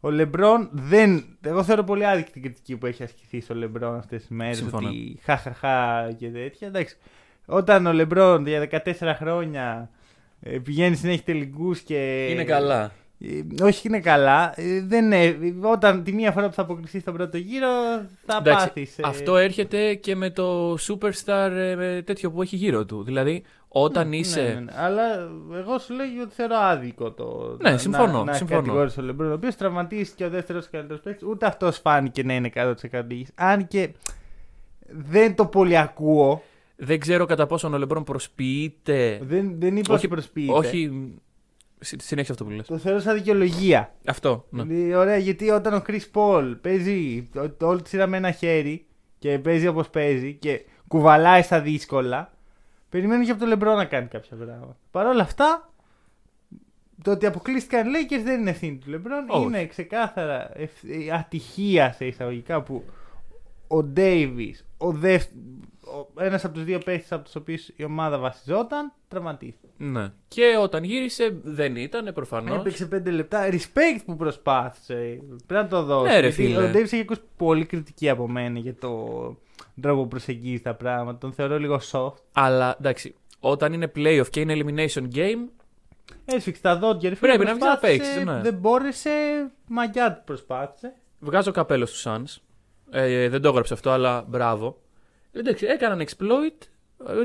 Ο Λεμπρόν δεν. Εγώ θεωρώ πολύ άδικη την κριτική που έχει ασκηθεί στο Λεμπρόν αυτές τις μέρες. Ότι χαχαχά και τέτοια. Εντάξει. Όταν ο Λεμπρόν για 14 χρόνια πηγαίνει συνέχεια τελικούς και. Είναι καλά. Όχι είναι καλά, όταν τη μία φορά που θα αποκλειστεί στον πρώτο γύρο θα εντάξει, πάθεις. Αυτό έρχεται και με το superstar τέτοιο που έχει γύρω του. Δηλαδή όταν είσαι... Ναι. Αλλά εγώ σου λέω ότι θεωρώ άδικο το συμφωνώ. Κατηγόρησε ο Λεμπρόν, ο οποίος τραυματίστηκε ο δεύτερος καλύτερος παίκτης. Ούτε αυτός φάνηκε να είναι 100% υγιής. Αν και δεν το πολύ ακούω. Δεν ξέρω κατά πόσον ο Λεμπρόν προσποιείται. Δεν είπα ότι προσποιείται. Όχι. Συνέχισε αυτό που λες. Το θεωρώ σαν δικαιολογία. Αυτό. Ναι. Ωραία, γιατί όταν ο Chris Paul παίζει όλη τη σειρά με ένα χέρι και παίζει όπως παίζει και κουβαλάει στα δύσκολα, περιμένει και από τον LeBron να κάνει κάποια πράγματα. Παρ' όλα αυτά, το ότι αποκλείστηκαν οι Lakers δεν είναι ευθύνη του LeBron. Oh. Είναι ξεκάθαρα ατυχία σε εισαγωγικά που ο Davis, ένας από τους δύο παίχτες από τους οποίους η ομάδα βασιζόταν, τραυματίστηκε. Ναι. Και όταν γύρισε δεν ήταν προφανώς. Έπαιξε 5 λεπτά. Respect που προσπάθησε. Πρέπει να το δώσει. Ναι, ρε φίλε. Ο Davis έχει ακούσει πολύ κριτική από μένα για τον τρόπο που προσεγγίζει τα πράγματα. Τον θεωρώ λίγο soft. Αλλά εντάξει, όταν είναι playoff και είναι elimination game. Έσφιξε τα δόντια. Ρε φίλε, πρέπει να βγει να παίξει. Ναι. Δεν μπόρεσε. Μαγιά του προσπάθησε. Βγάζω καπέλο στους Suns. Δεν το έγραψε αυτό, αλλά μπράβο. Εντάξει, έκαναν exploit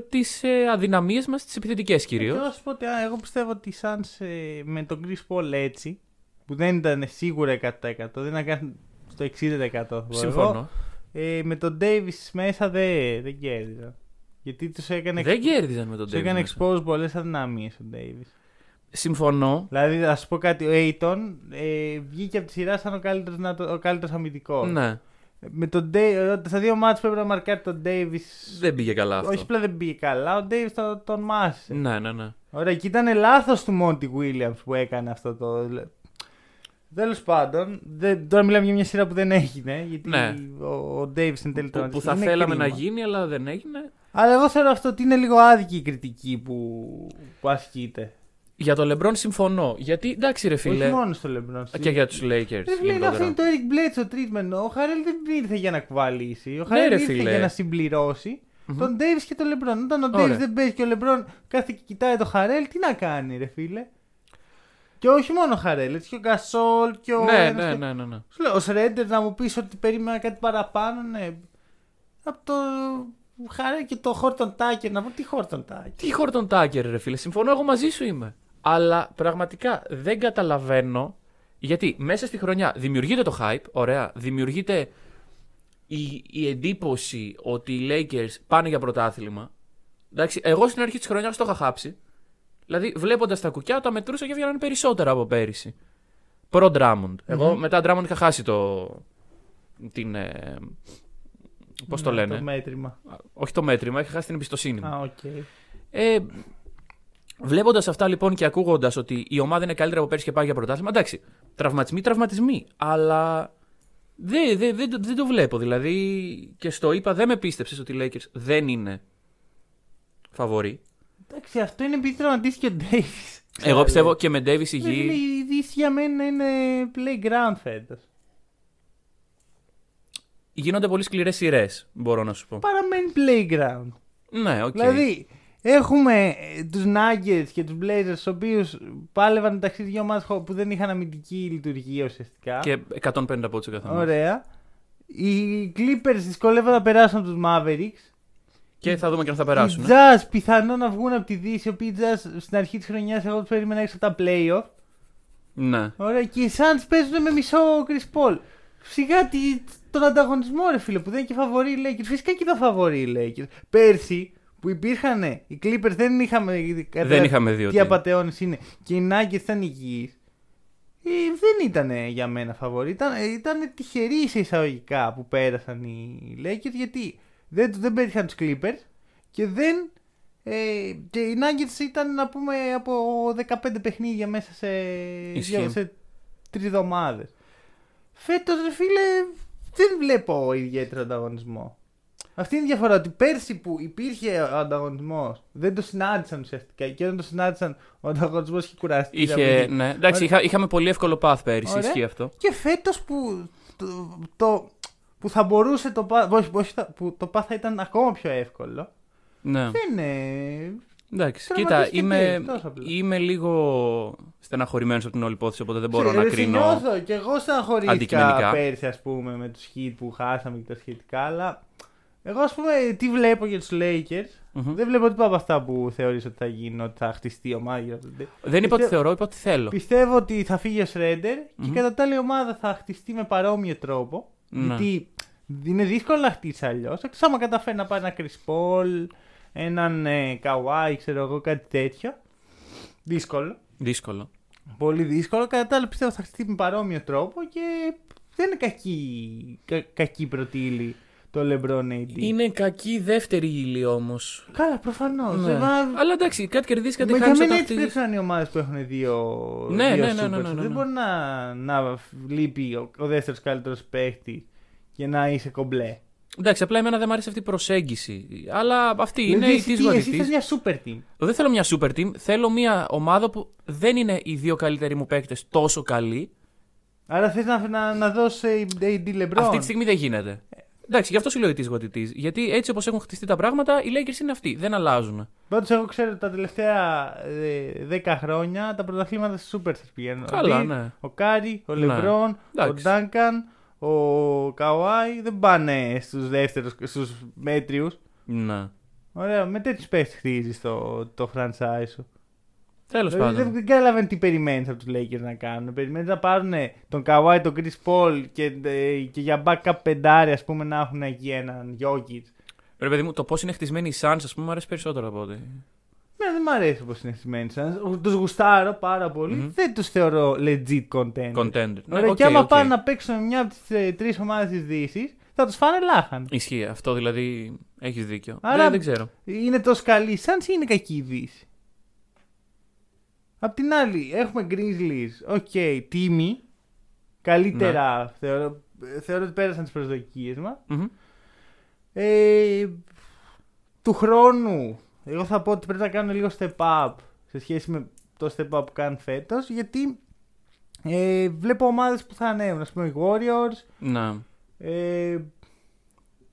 τις αδυναμίες μας, τις επιθετικές κυρίως. Θέλω να σου πω ότι εγώ πιστεύω ότι οι Suns με τον Chris Paul έτσι, που δεν ήταν σίγουρα 100%, δεν ήταν στο 60%. Συμφωνώ. Με τον Davis μέσα δεν κέρδιζαν. Γιατί τους έκανε. Δεν κέρδιζαν με τον Davis. Τους έκανε expose πολλές αδυναμίες ο Davis. Συμφωνώ. Δηλαδή, να σου πω κάτι, ο Aiton βγήκε από τη σειρά σαν ο καλύτερος αμυντικός. Ναι. Με τον στα δύο μάτς πρέπει να μαρκάρει τον Davis. Δεν πήγε καλά αυτό. Όχι απλά δεν πήγε καλά, ο Davis τον μάσησε. Ναι. Ωραία, και ήταν λάθος του Monty Williams που έκανε αυτό το. Τέλος πάντων, τώρα μιλάμε για μια σειρά που δεν έγινε. Γιατί ο Davis είναι τελικά. Που θα θέλαμε κρίμα να γίνει, αλλά δεν έγινε. Αλλά εγώ θεωρώ αυτό ότι είναι λίγο άδικη η κριτική που ασκείται. Για τον LeBron συμφωνώ. Γιατί εντάξει, ρε φίλε. Όχι μόνο στο LeBron. Και για τους Lakers. Φίλε, αυτό είναι το Eric Bledsoe treatment. Ο Χαρέλ δεν ήρθε για να κουβαλήσει. Ο Χαρέλ ήρθε για να συμπληρώσει τον Davis και τον LeBron. Όταν ο Davis δεν παίζει και ο LeBron κάθεται και κοιτάει τον Χαρέλ, τι να κάνει, ρε φίλε. Και όχι μόνο ο Χαρέλ, έτσι και ο Γκασόλ και ο. Ναι. Ο Σρέντερ να μου πει ότι περίμενα κάτι παραπάνω, ναι. Από το. Χαρέλ και το Horton Tucker. Να πω τι Horton Tucker. Τι Horton Tucker, ρε φίλε. Συμφωνώ, εγώ μαζί σου είμαι. Αλλά πραγματικά δεν καταλαβαίνω γιατί μέσα στη χρονιά δημιουργείται το hype, ωραία, δημιουργείται η εντύπωση ότι οι Lakers πάνε για πρωτάθλημα Εντάξει, εγώ στην αρχή τη χρονιά το είχα χάψει. Δηλαδή, βλέποντα τα κουκιά, τα μετρούσα και βγαίνανε περισσότερα από πέρυσι. Προ Ντράμοντ. Εγώ μετά Ντράμοντ είχα χάσει το. Την. Πώς το λένε. Το μέτρημα. Όχι το μέτρημα, είχα χάσει την εμπιστοσύνη μου. Okay. Βλέποντας αυτά λοιπόν και ακούγοντας ότι η ομάδα είναι καλύτερη από πέρυσι και πάει για πρωτάθλημα. Εντάξει, τραυματισμοί. Αλλά δεν το βλέπω. Δηλαδή και στο είπα, δεν με πίστεψες ότι οι Lakers δεν είναι φαβορί. Εντάξει, αυτό είναι επειδή τραυματίστηκε ο Davis. Εγώ πιστεύω και με Davis η γη. Η Δύση για μένα είναι playground φέτος. Γίνονται πολύ σκληρές σειρές, μπορώ να σου πω. Παραμένει playground. Ναι, οκ. Okay. Δηλαδή, έχουμε τους Nuggets και τους Blazers, τους οποίους πάλευαν μεταξύ δύο ομάδες που δεν είχαν αμυντική λειτουργία ουσιαστικά. Και 150 πόντους καθένα. Ωραία. Οι Clippers δυσκολεύονται να περάσουν τους Mavericks. Και θα δούμε και αν θα περάσουν. Οι Jazz πιθανόν να βγουν από τη Δύση, οι οποίοι Jazz στην αρχή της χρονιάς εγώ τους περίμενα έξω από τα playoff. Ναι. Ωραία. Και οι Suns παίζουν με μισό Chris Paul. Σιγά τον ανταγωνισμό, ρε φίλε, που δεν είναι και φαβορεί οι Lakers. Φυσικά και τα φαβορεί οι Lakers. Πέρσι που υπήρχαν οι Clippers, δεν είχαμε δει τι απατεώνες είναι και οι Nuggets ήταν υγιείς. Δεν ήταν για μένα φαβορεί. Ήταν τυχεροί σε εισαγωγικά που πέρασαν οι Lakers, γιατί δεν πέτυχαν τους Clippers και δεν. Και οι Nuggets ήταν, να πούμε, από 15 παιχνίδια μέσα σε 3 εβδομάδες. Φέτος, ρε φίλε, δεν βλέπω ιδιαίτερο ανταγωνισμό. Αυτή είναι η διαφορά, ότι πέρσι που υπήρχε ο ανταγωνισμός δεν το συνάντησαν ουσιαστικά, και όταν το συνάντησαν ο ανταγωνισμός είχε κουραστεί. Ναι. Εντάξει, είχαμε πολύ εύκολο path πέρυσι, ισχύει αυτό. Και φέτος που που θα μπορούσε το path, που το path θα ήταν ακόμα πιο εύκολο. Ναι. Εντάξει, κοίτα, είμαι λίγο στεναχωρημένος από την όλη υπόθεση, οπότε δεν μπορώ να κρίνω. Νιώθω και εγώ στεναχωρήθηκα πέρσι, ας πούμε, με τους hit που χάσαμε και τα σχετικά, αλλά εγώ, ας πούμε, τι βλέπω για τους Lakers. Δεν βλέπω τίποτα από αυτά που θεωρείς ότι θα γίνει, ότι θα χτιστεί η ομάδα. Δεν είπα ότι θεωρώ, είπα ότι θέλω. Πιστεύω ότι θα φύγει ο Σρέντερ και κατά τα άλλη η ομάδα θα χτιστεί με παρόμοιο τρόπο. Γιατί είναι δύσκολο να χτίσει αλλιώς. Άμα καταφέρει να πάει ένα Chris Paul, έναν Kawhi, ξέρω εγώ, κάτι τέτοιο. Δύσκολο. Πολύ δύσκολο. Κατά τα άλλα, πιστεύω θα χτιστεί με παρόμοιο τρόπο και δεν είναι κακή πρώτη ύλη το LeBron AD. Είναι κακή δεύτερη ύλη όμως. Καλά, προφανώς. Ναι. Αλλά εντάξει, κάτι κερδίζει, κάτι χάνει. Για μένα έτσι πρέπει να είναι οι ομάδες που έχουν δύο. Δεν μπορεί να λείπει ο δεύτερος καλύτερος παίκτης και να είσαι κομπλέ. Εντάξει, απλά εμένα δεν μου αρέσει αυτή η προσέγγιση. Αλλά αυτή είναι η της γονιτής. Εσύ θες μια super team. Δεν θέλω μια super team. Θέλω μια ομάδα που δεν είναι οι δύο καλύτεροι μου παίκτες τόσο καλοί. Άρα θες να δώσει AD LeBron. Αυτή τη στιγμή δεν γίνεται. Εντάξει, γι' αυτό σου λέω η της γονιτής. Γιατί έτσι όπως έχουν χτιστεί τα πράγματα, οι Lakers είναι αυτοί. Δεν αλλάζουν. Πάντως, εγώ ξέρω τα τελευταία 10 χρόνια τα πρωταθλήματα στις super teams πηγαίνουν. Καλά, ναι. Ο Κάρι, ο LeBron, ο Duncan. Ο Καουάι δεν πάνε στους μέτριους. Ναι. Ωραία, με τέτοιους παίχτες χτίζεις το franchise σου. Τέλος πάντων. Δεν καταλαβαίνω τι περιμένεις από τους Lakers να κάνουν. Περιμένεις να πάρουν τον Καουάι, τον Chris Paul και για backup πεντάρι, ας πούμε, να έχουν εκεί έναν Jokic. Ρε παιδί μου, το πώς είναι χτισμένοι οι Suns, ας πούμε, μου αρέσει περισσότερο από ό,τι. Ναι, δεν μου αρέσει όπως είναι χτισμένοι οι Suns. Τους γουστάρω πάρα πολύ. Δεν τους θεωρώ legit contenders. Ωραία, και άμα πάνε να παίξουν μια από τις 3 ομάδες της Δύσης, θα τους φάνε λάχαν. Ισχύει αυτό, δηλαδή έχεις δίκιο. Άρα, δεν ξέρω. Είναι τόσο καλή η Suns ή είναι κακή η Δύση. Απ' την άλλη, έχουμε Grizzlies. Τίμη. Καλύτερα. Ναι. Θεωρώ ότι πέρασαν τις προσδοκίες μας. Του χρόνου. Εγώ θα πω ότι πρέπει να κάνω λίγο step up σε σχέση με το step up που κάνουν φέτος, γιατί βλέπω ομάδες που θα ανέβουν. Ας πούμε οι Warriors. Να.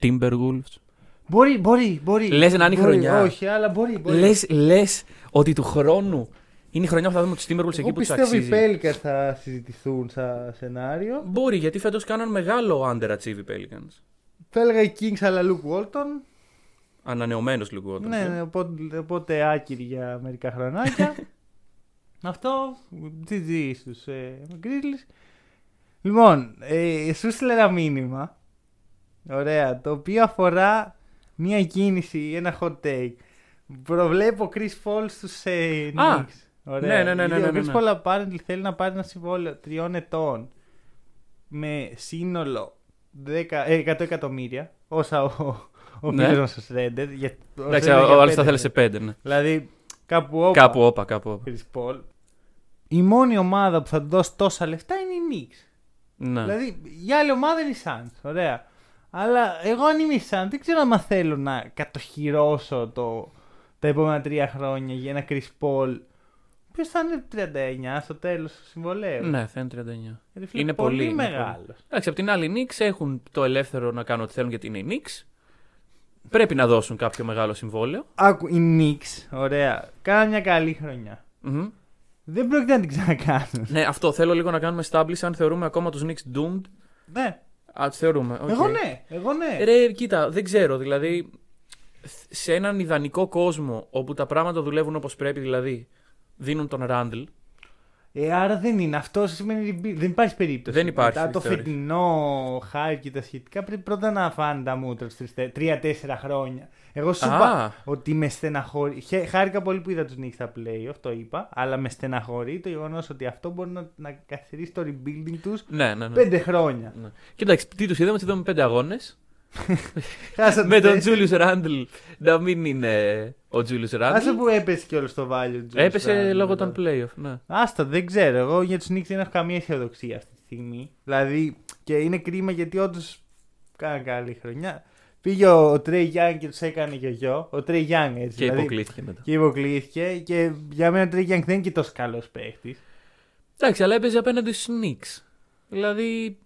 Timberwolves. Μπορεί. Λες να είναι η χρονιά. Όχι, αλλά μπορεί. Λες ότι του χρόνου είναι η χρονιά που θα δούμε τους Timberwolves εκεί που τους αξίζει. Εγώ πιστεύω οι Pelicans θα συζητηθούν σαν σενάριο. Μπορεί, γιατί φέτος κάναν μεγάλο underachieve οι Pelicans. Θα έλεγα οι Kings, αλλά Luke Walton. Ανανεωμένος λίγο. Ναι, οπότε άκυρη για μερικά χρονάκια. Αυτό. GG στους Grizzlies. Λοιπόν, σου στείλα ένα μήνυμα. Ωραία. Το οποίο αφορά μια κίνηση, ένα hot take Προβλέπω Chris Paul στους Knicks. Ωραία. Ναι. Ο Chris Paul apparently θέλει να πάρει ένα συμβόλαιο 3 ετών με σύνολο 100 εκατομμύρια, όσα ο φίλος μας ο Σρέντερ. Εντάξει, ο άλλος θα θέλει σε 5. Ναι. Δηλαδή κάπου όπα. Chris Paul. Η μόνη ομάδα που θα του δώσει τόσα λεφτά είναι η Knicks. Ναι. Δηλαδή η άλλη ομάδα είναι η Suns. Ωραία. Αλλά εγώ αν είμαι η Suns δεν ξέρω αν θέλω να κατοχυρώσω τα επόμενα 3 χρόνια για ένα Chris Paul. Ποιος θα είναι 39 στο τέλος του συμβολέου. Ναι, θα είναι 39. Είναι πολύ μεγάλο. Εντάξει, απ' την άλλη οι Knicks έχουν το ελεύθερο να κάνουν ό,τι θέλουν γιατί είναι οι Knicks. Πρέπει να δώσουν κάποιο μεγάλο συμβόλαιο. Άκου, οι Knicks, ωραία, κάνουν μια καλή χρονιά. Mm-hmm. Δεν πρόκειται να την ξανακάνουν. Ναι, αυτό θέλω λίγο να κάνουμε establish αν θεωρούμε ακόμα τους Knicks doomed. Ναι. Α, τους θεωρούμε. Okay. Εγώ ναι. Ρε, κοίτα, δεν ξέρω. Δηλαδή, σε έναν ιδανικό κόσμο όπου τα πράγματα δουλεύουν όπως πρέπει, δηλαδή δίνουν τον Ράντλ. Άρα δεν είναι. Αυτό σημαίνει δεν υπάρχει περίπτωση. Δεν υπάρχει. Μετά το φετινό hype και τα σχετικά πρέπει πρώτα να φάνε τα μούτρα 3-4 χρόνια. Εγώ σου είπα ότι με στεναχωρεί. Χάρηκα πολύ που είδα τους Knicks στα play, αυτό είπα. Αλλά με στεναχωρεί το γεγονός ότι αυτό μπορεί να καθυστερήσει το rebuilding τους 5 χρόνια. Ναι. Κοίταξε, τι τους είδαμε, με 5 αγώνες. Με τον Τζούλιους Ράντλ να μην είναι ο Τζούλιους Ράντλ. Άσε που έπεσε κιόλα το value. Έπεσε λόγω των playoff. Ναι. Άστα, δεν ξέρω. Εγώ για τους Knicks δεν έχω καμία αισιοδοξία αυτή τη στιγμή. Δηλαδή, και είναι κρίμα γιατί όντως κάνανε καλή χρονιά. Πήγε ο Τρέι Γιάνγκ και τους έκανε γιο. Ο Τρέι Γιάνγκ έτσι. Και υποκλήθηκε δηλαδή, μετά. Και για μένα ο Τρέι Γιάνγκ δεν είναι και τόσο καλός παίχτης. Εντάξει, αλλά έπαιζε απέναντι στους Knicks. Δηλαδή,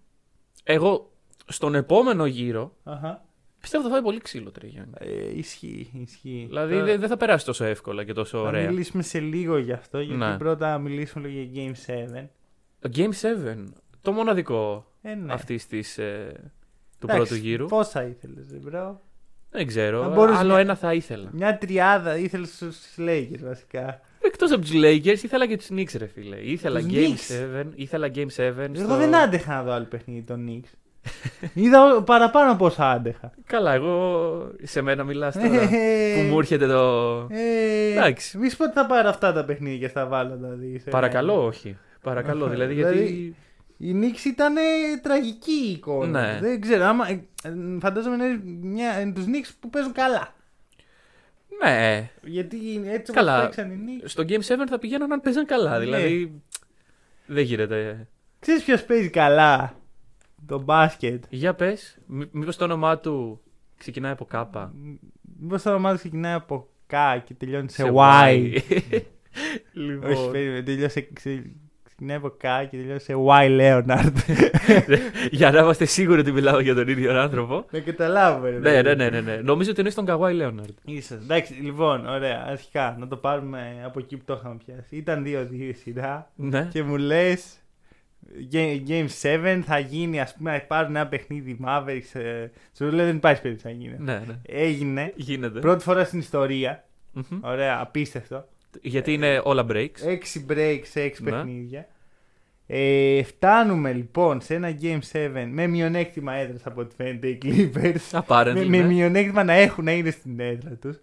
εγώ. Στον επόμενο γύρο πιστεύω θα φάει πολύ ξύλο τριγιάννη. Ισχύει. Δηλαδή δεν θα περάσει τόσο εύκολα και τόσο ωραία. Θα μιλήσουμε σε λίγο γι' αυτό, γιατί πρώτα μιλήσουμε για Game 7. Game 7, το μοναδικό αυτής της του πρώτου γύρου. Πόσα ήθελες, μπρο? Δεν ξέρω, άλλο ένα θα ήθελα. Μια τριάδα ήθελες στους Lakers βασικά. Εκτός από τους Lakers ήθελα και τους Knicks, ρε φίλε. Ήθελα Game 7. Εγώ δεν άντεχα να δω άλλο παιχνίδι των Knicks. Είδα παραπάνω από όσα άντεχα. Καλά, εγώ σε μένα μιλάς τώρα που μου έρχεται το. Εντάξει. Μη σου πω ότι θα πάρω αυτά τα παιχνίδια και θα βάλω δηλαδή. Παρακαλώ, όχι. Παρακαλώ, δηλαδή γιατί. Η Knicks ήταν τραγική η εικόνα. Ναι. Δεν ξέρω, άμα. Φαντάζομαι είναι τους Knicks που παίζουν καλά. Ναι. Γιατί έτσι όπως παίξαν οι Knicks. Στο Game 7 θα πηγαίναν αν παίζαν καλά. Δηλαδή. Δεν γίνεται. Ξέρεις ποιος παίζει καλά? Το μπάσκετ. Για πες, μήπως το όνομά του ξεκινάει από Κάπα. Μήπως το όνομά του ξεκινάει από Κ και τελειώνει σε Y. Λοιπόν. Όχι, ξεκινάει από Κ και τελειώνει σε Y, Λέοναρντ. Για να είμαστε σίγουροι ότι μιλάω για τον ίδιο άνθρωπο. Να καταλάβουμε. Ναι. Νομίζω ότι εννοείς τον Κ.Y. Λέοναρντ. Ίσως. Εντάξει, λοιπόν, ωραία. Αρχικά να το πάρουμε από εκεί που το είχαμε πιάσει. Ήταν 2-2 σειρά και μου λες. Game 7 θα γίνει, ας πούμε, να πάρουν ένα παιχνίδι Mavericks. Σου λέει δεν υπάρχει περίπτωση να γίνει. Ναι. Έγινε. Γίνεται. Πρώτη φορά στην ιστορία. Mm-hmm. Ωραία, απίστευτο. Γιατί είναι όλα breaks. 6 breaks, 6 παιχνίδια. Φτάνουμε λοιπόν σε ένα Game 7 με μειονέκτημα έδρας από ό,τι φαίνεται οι Clippers. Με μειονέκτημα να έχουν να είναι στην έδρα τους.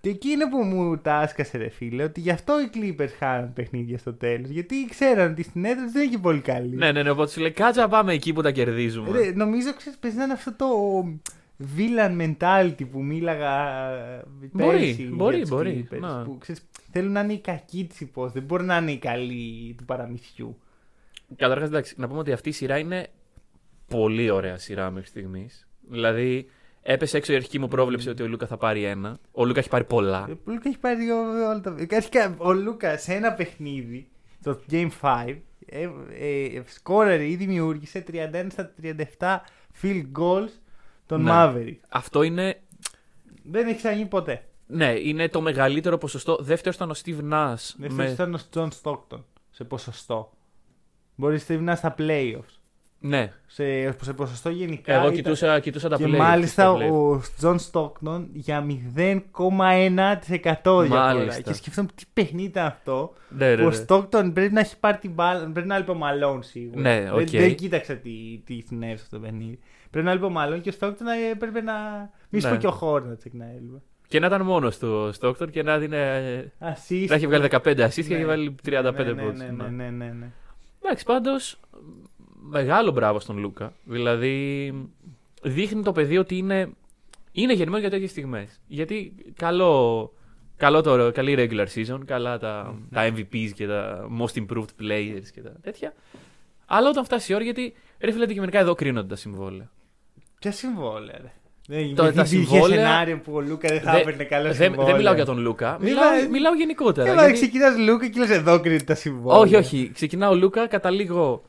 Και εκείνο που μου τα άσκασε, ρε φίλε, ότι γι' αυτό οι Clippers χάναν παιχνίδια στο τέλος. Γιατί ξέραν ότι στην έδρα τους δεν είναι πολύ καλή. Ναι, οπότε σου λέει κάτσα πάμε εκεί που τα κερδίζουμε. Νομίζω ξέρεις παίζανε αυτό το villain mentality που μίλαγα πέρσι. Μπορεί. Clippers, που, ξέρεις, θέλουν να είναι οι κακοί της υπόσχεσης, δεν μπορεί να είναι οι καλοί του παραμυθιού. Καταρχάς, εντάξει, να πούμε ότι αυτή η σειρά είναι πολύ ωραία σειρά μέχρι στιγμής. Δηλαδή. Έπεσε έξω η αρχική μου πρόβλεψη ότι ο Λούκα θα πάρει ένα. Ο Λούκα έχει πάρει πολλά. Ο Λούκα έχει πάρει όλα τα. Ο Λούκα σε ένα παιχνίδι, το Game 5, σκόραρε ή δημιούργησε 31 στα 37 field goals των Mavericks. Αυτό είναι. Δεν έχει ξαναγίνει ποτέ. Ναι, είναι το μεγαλύτερο ποσοστό. Δεύτερο ήταν ο Steve Nash. Δεύτερο ήταν ο John Stockton σε ποσοστό. Μπορεί Steve Nash στα playoffs. Ναι. Σε ποσοστό γενικά. Εγώ κοιτούσα τα playoffs. Και μάλιστα ο Τζον Στόκτον για 0,1% διαφορά. Και σκεφτόμουν τι παιχνίδι ήταν αυτό. Ναι. Ο Στόκτον πρέπει να έχει πάρει την μπάλα. Πρέπει να λείπει ο Μαλόν σίγουρα. Ναι, okay. Δεν κοίταξα τι συνέβη αυτό το παιχνίδι. Πρέπει να λείπει ο Μαλόν και ο Στόκτον πρέπει να. Μη σου πω και ο Χόρνετ να έλειπε. Και να ήταν μόνος του Στόκτον και να δίνε. Να έχει βγάλει 15 ασίστ και να έχει βάλει 35 πόντους. Ναι. Εντάξει, πάντως μεγάλο μπράβο στον Λούκα. Δηλαδή δείχνει το παιδί ότι είναι γεννημένο για τέτοιες στιγμές. Γιατί καλή regular season, καλά τα MVPs και τα most improved players και τα τέτοια. Αλλά όταν φτάσει η ώρα, γιατί ρε φίλε, αντικειμενικά εδώ κρίνονται τα συμβόλαια. Ποια συμβόλαια, ρε. Δεν είχε σενάριο που ο Λούκα δεν θα έπαιρνε καλό συμβόλαιο. Δεν μιλάω για τον Λούκα. Μιλάω γενικότερα. Ξεκινάς Λούκα και λες εδώ κρίνεται τα συμβόλαια. Όχι. Ξεκινάω ο Λούκα, καταλήγω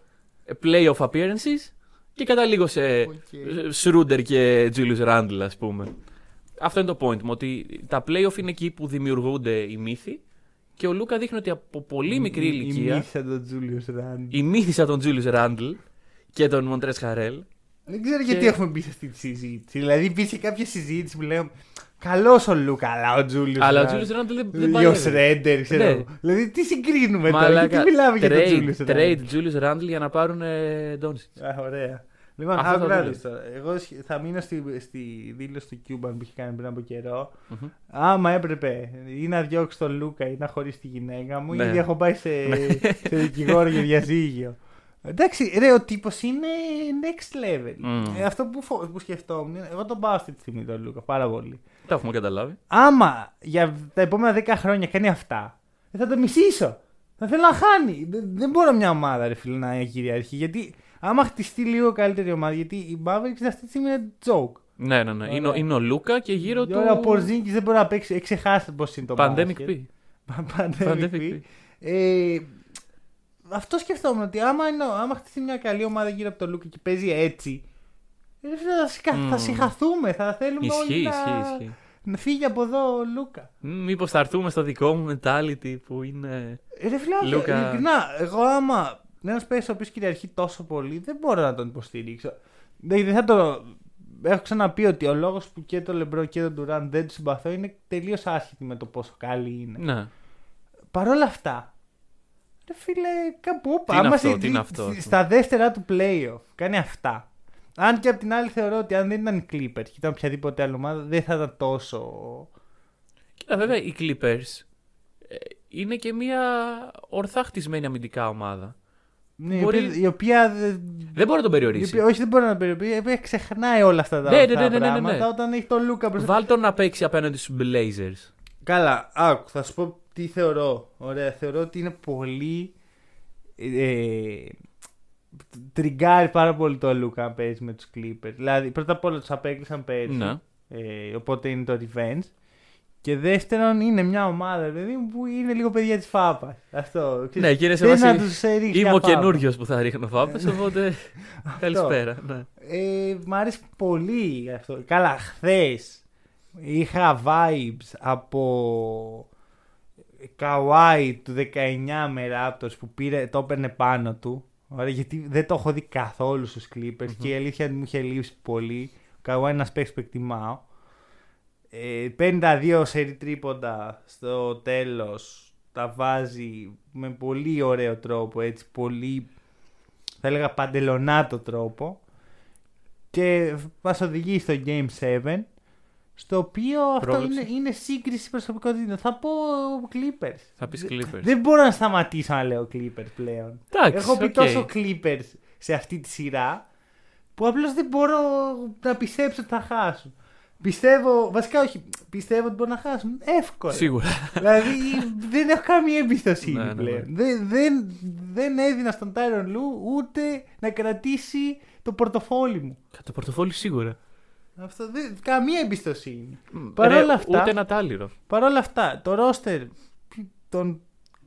playoff appearances και καταλήγω σε Σρούντερ και Τζούλιους Ράντλ, ας πούμε. Αυτό είναι το point μου. Ότι τα playoff είναι εκεί που δημιουργούνται οι μύθοι και ο Λούκα δείχνει ότι από πολύ μικρή ηλικία. Ημίθησα τον Τζούλιους Ράντλ και τον Μοντρές Χαρέλ. Δεν ξέρω γιατί έχουμε μπει σε αυτή τη συζήτηση. Δηλαδή, υπήρχε κάποια συζήτηση που λέω καλός ο Λούκα, αλλά ο Τζούλιος Ράντλ δεν πάει. Ο Σρέντερ, ξέρω. Δηλαδή, τι συγκρίνουμε τώρα, τι μιλάμε για τον Τζούλιος Ράντλ. Τρέιντ Τζούλιος Ράντλ για να πάρουν Ντόνσιτς. Ωραία. Λοιπόν, εγώ θα μείνω στη δήλωση του Κιούμπαν που είχε κάνει πριν από καιρό. Άμα έπρεπε ή να διώξει τον Λούκα ή να χωρίσει τη γυναίκα μου, ήδη έχω πάει σε δικηγόρο για διαζύγιο. Εντάξει, ρε, ο τύπος είναι next level. Αυτό που σκεφτόμουν, εγώ τον πάω αυτή τη στιγμή τον Λούκα πάρα πολύ. Τα έχουμε καταλάβει. Άμα για τα επόμενα 10 χρόνια κάνει αυτά, θα το μισήσω. Θα θέλω να χάνει. Δεν μπορώ μια ομάδα, ρε φίλε, να κυριαρχεί. Γιατί άμα χτιστεί λίγο καλύτερη ομάδα, γιατί η Mavericks είναι αυτή τη στιγμή ένα joke. Ναι. Είναι ο Λούκα και γύρω του. Ο Πορζίνγκης δεν μπορεί να παίξει. Εξεχάστε πώς είναι το Pandemic P. Αυτό σκεφτόμουν, ότι άμα χτιστεί μια καλή ομάδα γύρω από τον Λούκα και παίζει έτσι, θα συγχαθούμε, θα θέλουμε όλοι να φύγει από εδώ ο Λούκα. Μήπως θα έρθουμε στο δικό μου mentality που είναι Λούκα. Ειλικρινά, εγώ άμα ένας παίκτης ο οποίος κυριαρχεί τόσο πολύ, δεν μπορώ να τον υποστηρίξω. Έχω ξαναπεί ότι ο λόγος που και τον Λεμπρό και τον Τουράν δεν τους συμπαθώ είναι τελείως άσχετη με το πόσο καλή είναι. Ναι. Παρ' όλα αυτά, φίλε, κάπου όπα. Στα δεύτερα του playoff κάνει αυτά. Αν και απ' την άλλη θεωρώ ότι αν δεν ήταν οι Clippers και ήταν οποιαδήποτε άλλη ομάδα, δεν θα ήταν τόσο. Κοίτα, βέβαια οι Clippers είναι και μια ορθά χτισμένη αμυντικά ομάδα. Ναι, η οποία δεν μπορεί να τον περιορίσει. Όχι, δεν μπορεί να τον περιορίσει. Ξεχνάει όλα αυτά τα πράγματα όταν έχει τον Λούκα μπροστά. Βάλ' τον να παίξει απέναντι στους Blazers. Καλά, άκου, θα σου πω. Τι θεωρώ, ωραία, θεωρώ ότι είναι πολύ τριγκάρει πάρα πολύ το Λούκα να παίζει με τους Clippers. Δηλαδή πρώτα απ' όλα τους απέκλεισαν πέρσι, οπότε είναι το revenge. Και δεύτερον είναι μια ομάδα που είναι λίγο παιδιά της φάπας. Αυτό. Ναι, κύριε Σεβασίλη, είμαι ο καινούριος που θα ρίχνω φάπες, οπότε καλησπέρα. Ναι. Μ' άρεσε πολύ αυτό. Καλά, χθες είχα vibes από Καουάι του 19 με Raptors που το έπαιρνε πάνω του. Ωραία, γιατί δεν το έχω δει καθόλου στους Clippers και η αλήθεια μου είχε λείψει πολύ. Ο Καουάι είναι ένας παίκτης που εκτιμάω. 52 σερί τρίποντα στο τέλος. Τα βάζει με πολύ ωραίο τρόπο, έτσι. Πολύ, θα έλεγα, παντελονάτο τρόπο. Και μας οδηγεί στο Game 7. Στο οποίο αυτό είναι σύγκριση προσωπικότητας. Θα πω Clippers. Θα πεις Clippers. Δεν μπορώ να σταματήσω να λέω Clippers πλέον. Έχω πει τόσο Clippers σε αυτή τη σειρά που απλώς δεν μπορώ να πιστέψω ότι θα χάσουν. Πιστεύω ότι μπορούν να χάσουν. Εύκολα. Σίγουρα. Δηλαδή δεν έχω καμία εμπιστοσύνη πλέον. Δεν έδινα στον Tyronn Lue ούτε να κρατήσει το πορτοφόλι μου. Το πορτοφόλι σίγουρα. Αυτό καμία εμπιστοσύνη. Ούτε ένα τάλιρο. Παρ' όλα αυτά, το ρόστερ των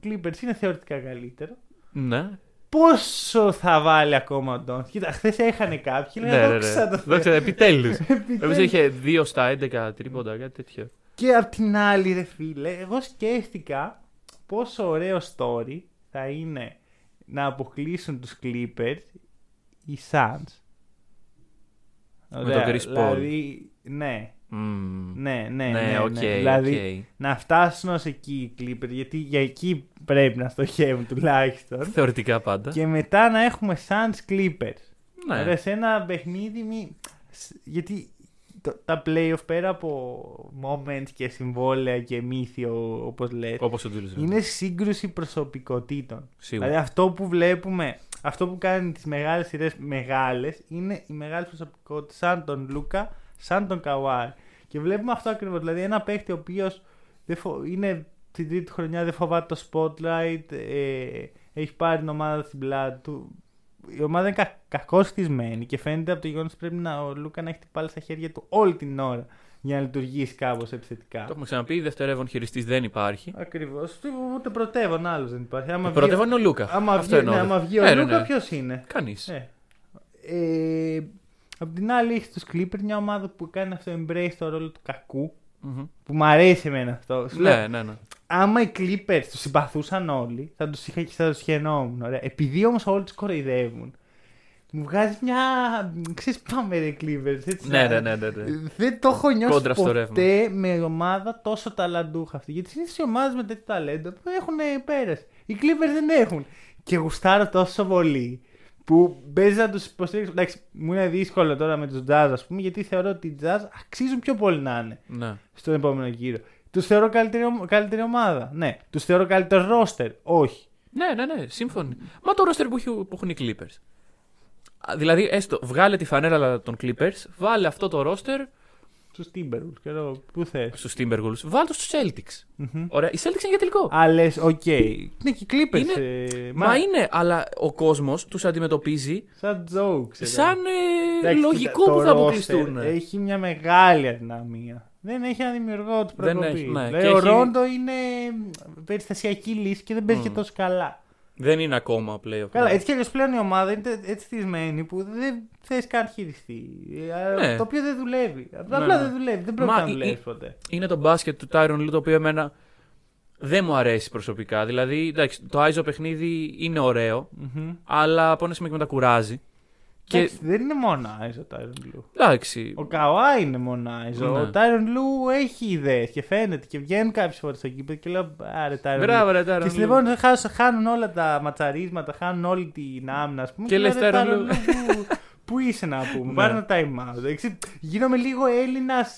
Clippers είναι θεωρητικά καλύτερο. Ναι. Πόσο θα βάλει ακόμα ο Ντόντζιτς. Κοίτα, χθες έχανε κάποιοι. Δόξα τω Θεώ. Επιτέλους. Εμείς είχε 2 στα 11 τρίποντα, κάτι τέτοιο. Και απ' την άλλη, ρε φίλε, εγώ σκέφτηκα πόσο ωραίο story θα είναι να αποκλείσουν τους Clippers οι Suns. Ωραία, με τον Chris Paul. Δηλαδή, ναι. Ναι. Δηλαδή, να φτάσουν ως εκεί οι Clippers, γιατί για εκεί πρέπει να στοχεύουν τουλάχιστον. Θεωρητικά πάντα. Και μετά να έχουμε Suns Clippers. Ναι. Ωραία, σε ένα παιχνίδι. Γιατί τα playoff πέρα από moment και συμβόλαια και μύθιο όπως λέτε, είναι σύγκρουση προσωπικότητων. Σίγουρα. Δηλαδή αυτό που βλέπουμε, αυτό που κάνει τις μεγάλες σειρές μεγάλες είναι οι μεγάλες προσωπικότητες, σαν τον Λούκα, σαν τον Καουάρ. Και βλέπουμε αυτό ακριβώς. Δηλαδή ένα παίχτη ο οποίος είναι την τρίτη χρονιά, δεν φοβάται το spotlight, έχει πάρει την ομάδα στην πλάτη του. Η ομάδα είναι κακώς χτισμένη και φαίνεται από το γεγονός ότι πρέπει ο Λούκα να έχει την πάλη στα χέρια του όλη την ώρα για να λειτουργήσει κάπως επιθετικά. Το έχουμε ξαναπεί, δευτερεύον χειριστής δεν υπάρχει. Ακριβώς. Ούτε πρωτεύον άλλος δεν υπάρχει. Πρωτεύον είναι ο Λούκα. Άμα βγει ο Λούκα, ποιος είναι? Κανείς. Απ' την άλλη, έχει τους Clippers, μια ομάδα που κάνει αυτό embrace το ρόλο του κακού. Mm-hmm. Που μου αρέσει εμένα αυτό. Ναι. Άμα οι Clippers τους συμπαθούσαν όλοι, θα τους χαινόμουν. Επειδή όμως όλοι τους κοροϊδεύουν, μου βγάζει μια. Ξέρεις, πάμε ρε Clippers. Έτσι, ναι. Δεν το έχω νιώσει ποτέ με ομάδα τόσο ταλαντούχα αυτή. Γιατί συνήθως οι ομάδες με τέτοιο ταλέντο έχουν πέρας. Οι Clippers δεν έχουν. Και γουστάρω τόσο πολύ που παίζει να τους υποστηρίξω. Εντάξει, μου είναι δύσκολο τώρα με τους Jazz, ας πούμε, γιατί θεωρώ ότι οι Jazz αξίζουν πιο πολύ να είναι στον επόμενο γύρο. Τους θεωρώ καλύτερη ομάδα. Ναι. Τους θεωρώ καλύτερο roster. Όχι. Ναι, σύμφωνοι. Μα το roster που έχουν οι Clippers. Δηλαδή, έστω, βγάλε τη φανέλα των Clippers, βάλε αυτό το roster στους Timberwolves. Και εδώ, πού θες. Στους Timberwolves. Βάλτο στους Celtics. Mm-hmm. Ωραία. Οι Celtics είναι για τελικό. Α, λες, οκ. Είναι και οι Clippers. Μα είναι, αλλά ο κόσμος τους αντιμετωπίζει σαν jokes. Σαν λογικό που θα αποκλειστούν. Έχει μια μεγάλη αδυναμία. Δεν έχει ένα δημιουργό του προκοπή. Ο Ρόντο είναι περιστασιακή λύση και δεν παίζει και τόσο καλά. Δεν είναι ακόμα πλέον. Καλά, έτσι κι αλλιώς πλέον η ομάδα είναι έτσι στισμένη που δεν θες καν χειριστεί. Ναι. Το οποίο δεν δουλεύει. Απλά δεν δουλεύει. Δεν πρέπει να δουλεύει ποτέ. Είναι το μπάσκετ του Τάιρον Λου, το οποίο εμένα δεν μου αρέσει προσωπικά. Δηλαδή, εντάξει, το Άιζο παιχνίδι είναι ωραίο, αλλά από ένα σημείο και μετά κουράζει. Και δεν είναι μόνο Άιζο ο Τάιρον Λου. Εντάξει. Ο Καουάι είναι μόνο Άιζο. Ο Τάιρον Λου έχει ιδέες και φαίνεται και βγαίνουν κάποιες φορές στο κήπεδο και λέω άρε Τάιρον Λου. Και λοιπόν χάνουν όλα τα ματσαρίσματα, χάνουν όλη την άμυνα, ας πούμε. Και λες Τάιρον Λου. Πού είσαι να πούμε, πάρε ένα time out. Γίνομαι λίγο Έλληνας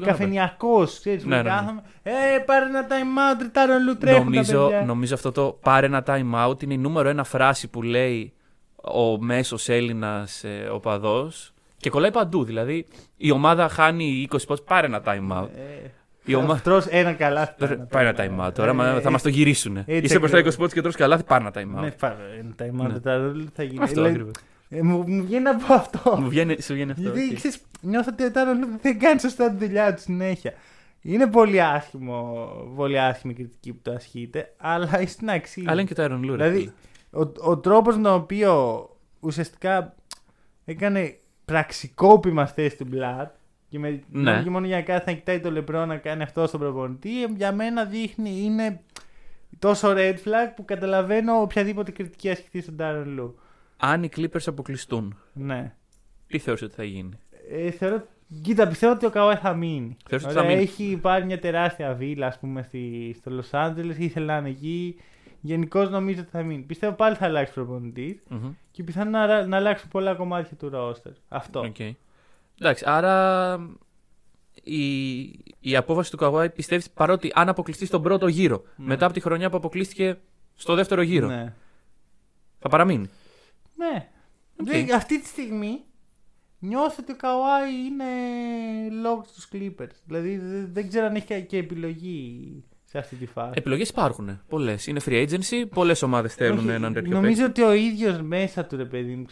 καφενιακός. Πάρε ένα time out, Τάιρον Λου, τρέχουν. Νομίζω αυτό το πάρε ένα time out είναι η νούμερο ένα φράση που λέει ο μέσος Έλληνας οπαδός και κολλάει παντού. Δηλαδή η ομάδα χάνει 20 πόντους, πάρε ένα time out. Τρως ένα καλάθι. Πάρε ένα time out. Τώρα θα μας το γυρίσουνε. Είσαι μπροστά 20 πόντους και τρως καλάθι, πάρε ένα time out. Ναι, πάρε ένα time out. Τώρα θα γίνει. Αυτό ακριβώς. Μου βγαίνει από αυτό. Σου βγαίνει αυτό. Γιατί ξέρεις, νιώθω ότι δεν κάνει σωστά τη δουλειά του συνέχεια. Είναι πολύ άσχημη κριτική που το ασκείται, αλλά έχει την αξία. Αλλά είναι και το Iron Lure. Δηλαδή, ο τρόπος με τον οποίο ουσιαστικά έκανε πραξικόπημα στη θέση του Μπλατ και μόνο για κάθε να κοιτάει το λεπρό να κάνει αυτό στον προπονητή, για μένα δείχνει είναι τόσο red flag που καταλαβαίνω οποιαδήποτε κριτική ασκηθεί στον Τάρον Λου. Αν οι Clippers αποκλειστούν, τι θεωρείς ότι θα γίνει? Κοίτα, πιστεύω ότι ο Καουάι θα μείνει. Έχει πάρει μια τεράστια βίλα, ας πούμε, στο Λος Άντζελες, ήθελε να είναι εκεί. Γενικώς νομίζω ότι θα μείνει. Πιστεύω πάλι θα αλλάξει προπονητή και πιθανόν να αλλάξουν πολλά κομμάτια του ρόστερ. Αυτό. Okay. Εντάξει, άρα η απόφαση του Καουάι πιστεύεις, παρότι αν αποκλειστεί στον πρώτο γύρο, μετά από τη χρονιά που αποκλείστηκε στο δεύτερο γύρο, θα παραμείνει. Ναι. Okay. Δηλαδή, αυτή τη στιγμή νιώθω ότι ο Καουάι είναι λόγος στους Clippers. Δηλαδή δεν ξέρω αν έχει και επιλογή. Επιλογές υπάρχουν. Πολλές. Είναι free agency, πολλές ομάδες θέλουν έναν τέτοιο. Νομίζω ότι ο ίδιος μέσα του, ρε παιδί μου,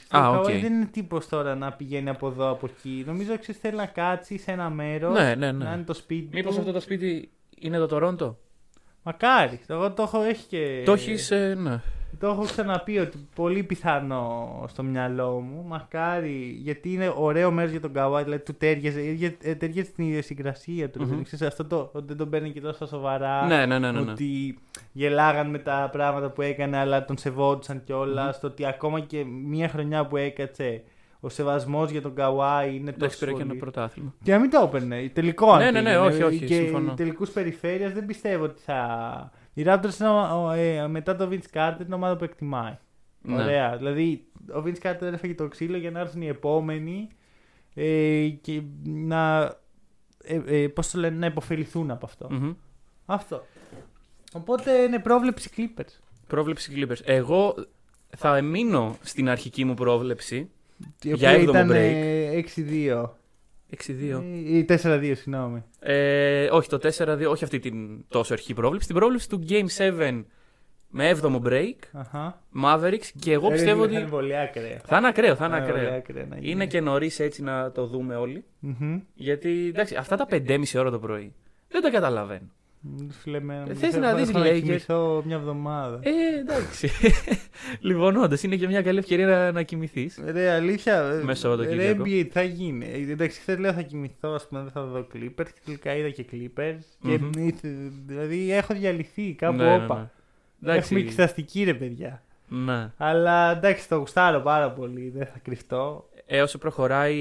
δεν είναι τύπος τώρα να πηγαίνει από εδώ, από εκεί. Νομίζω ότι θέλει να κάτσει σε ένα μέρος, να είναι το σπίτι. Μήπως αυτό το σπίτι είναι το Τορόντο? Μακάρι. Εγώ το έχω Το έχω ξαναπεί ότι πολύ πιθανό στο μυαλό μου. Μακάρι, γιατί είναι ωραίο μέρος για τον Καουάι, δηλαδή του τέριαζε την ιδιοσυγκρασία του. Ξέρεις, αυτό δεν τον παίρνει και τόσο σοβαρά. Ναι. Ότι γελάγαν με τα πράγματα που έκανε, αλλά τον σεβόντουσαν κιόλα. Στο ότι ακόμα και μία χρονιά που έκατσε, ο σεβασμός για τον Καουάι είναι τόσο. Εντάξει, πήρε και ένα πρωτάθλημα. Και να μην το έπαιρνε. Τελικό αν όχι. Και τελικούς περιφέρειας δεν πιστεύω ότι θα. Η Raptors μετά το Vince Carter είναι ομάδα που εκτιμάει. Ωραία. Δηλαδή ο Vince Carter έφαγε το ξύλο για να έρθουν οι επόμενοι και να, πώς το λένε, να υποφεληθούν από αυτό. Mm-hmm. Αυτό. Οπότε είναι πρόβλεψη Clippers. Πρόβλεψη Clippers. Εγώ θα μείνω στην αρχική μου πρόβλεψη για 7ο break. 6-2. 6-2. Ή 4-2, συγγνώμη. Όχι, το 4-2, όχι αυτή την τόσο αρχική πρόβλεψη. Την πρόβλεψη του Game 7 με 7ο break. Uh-huh. Mavericks, και εγώ πιστεύω ότι. Θα είναι ακραίο. Είναι και νωρίς έτσι να το δούμε όλοι. Mm-hmm. Γιατί εντάξει, αυτά τα 5,5 ώρα το πρωί δεν τα καταλαβαίνω. Θες να δεις Lakers. Θα μια εβδομάδα. Εντάξει. Λοιπόν, όντως είναι και μια καλή ευκαιρία να κοιμηθείς. Ρε, αλήθεια. Μέσω το Κυριακό. NBA θα γίνει. Εντάξει, χθες λέω θα κοιμηθώ, ας πούμε, δεν θα δω Clippers. Και τελικά είδα και Clippers. Mm-hmm. Και, δηλαδή έχω διαλυθεί κάπου, όπα. Ναι. Έχουμε εξεταστική, ρε παιδιά. Ναι. Αλλά εντάξει, το γουστάρω πάρα πολύ. Δεν θα κρυφτώ. Όσο προχωράει,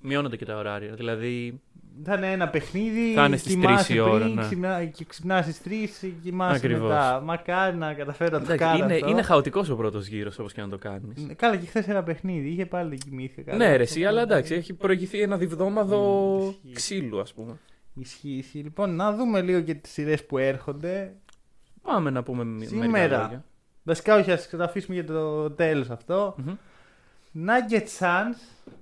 μειώνονται και τα ωράρια. Δηλαδή. Θα είναι ένα παιχνίδι, θα είναι στις 3 η ώρα. Ναι. Ξυπνάς στις 3 και κοιμάσαι μετά. Μακάρι να καταφέρω να το κάνω. Είναι χαοτικός ο πρώτος γύρος, όπως και να το κάνεις. Καλά, και χθες ένα παιχνίδι, είχε πάλι κοιμήθηκα. Ναι, ρε, εσύ, αλλά εντάξει, έχει προηγηθεί ένα διβδόμαδο ξύλου, ας πούμε. Ισχύει. Λοιπόν, να δούμε λίγο και τις σειρές που έρχονται. Πάμε να πούμε σήμερα. Βασικά, όχι, ας το αφήσουμε για το τέλος αυτό. Nuggets Suns.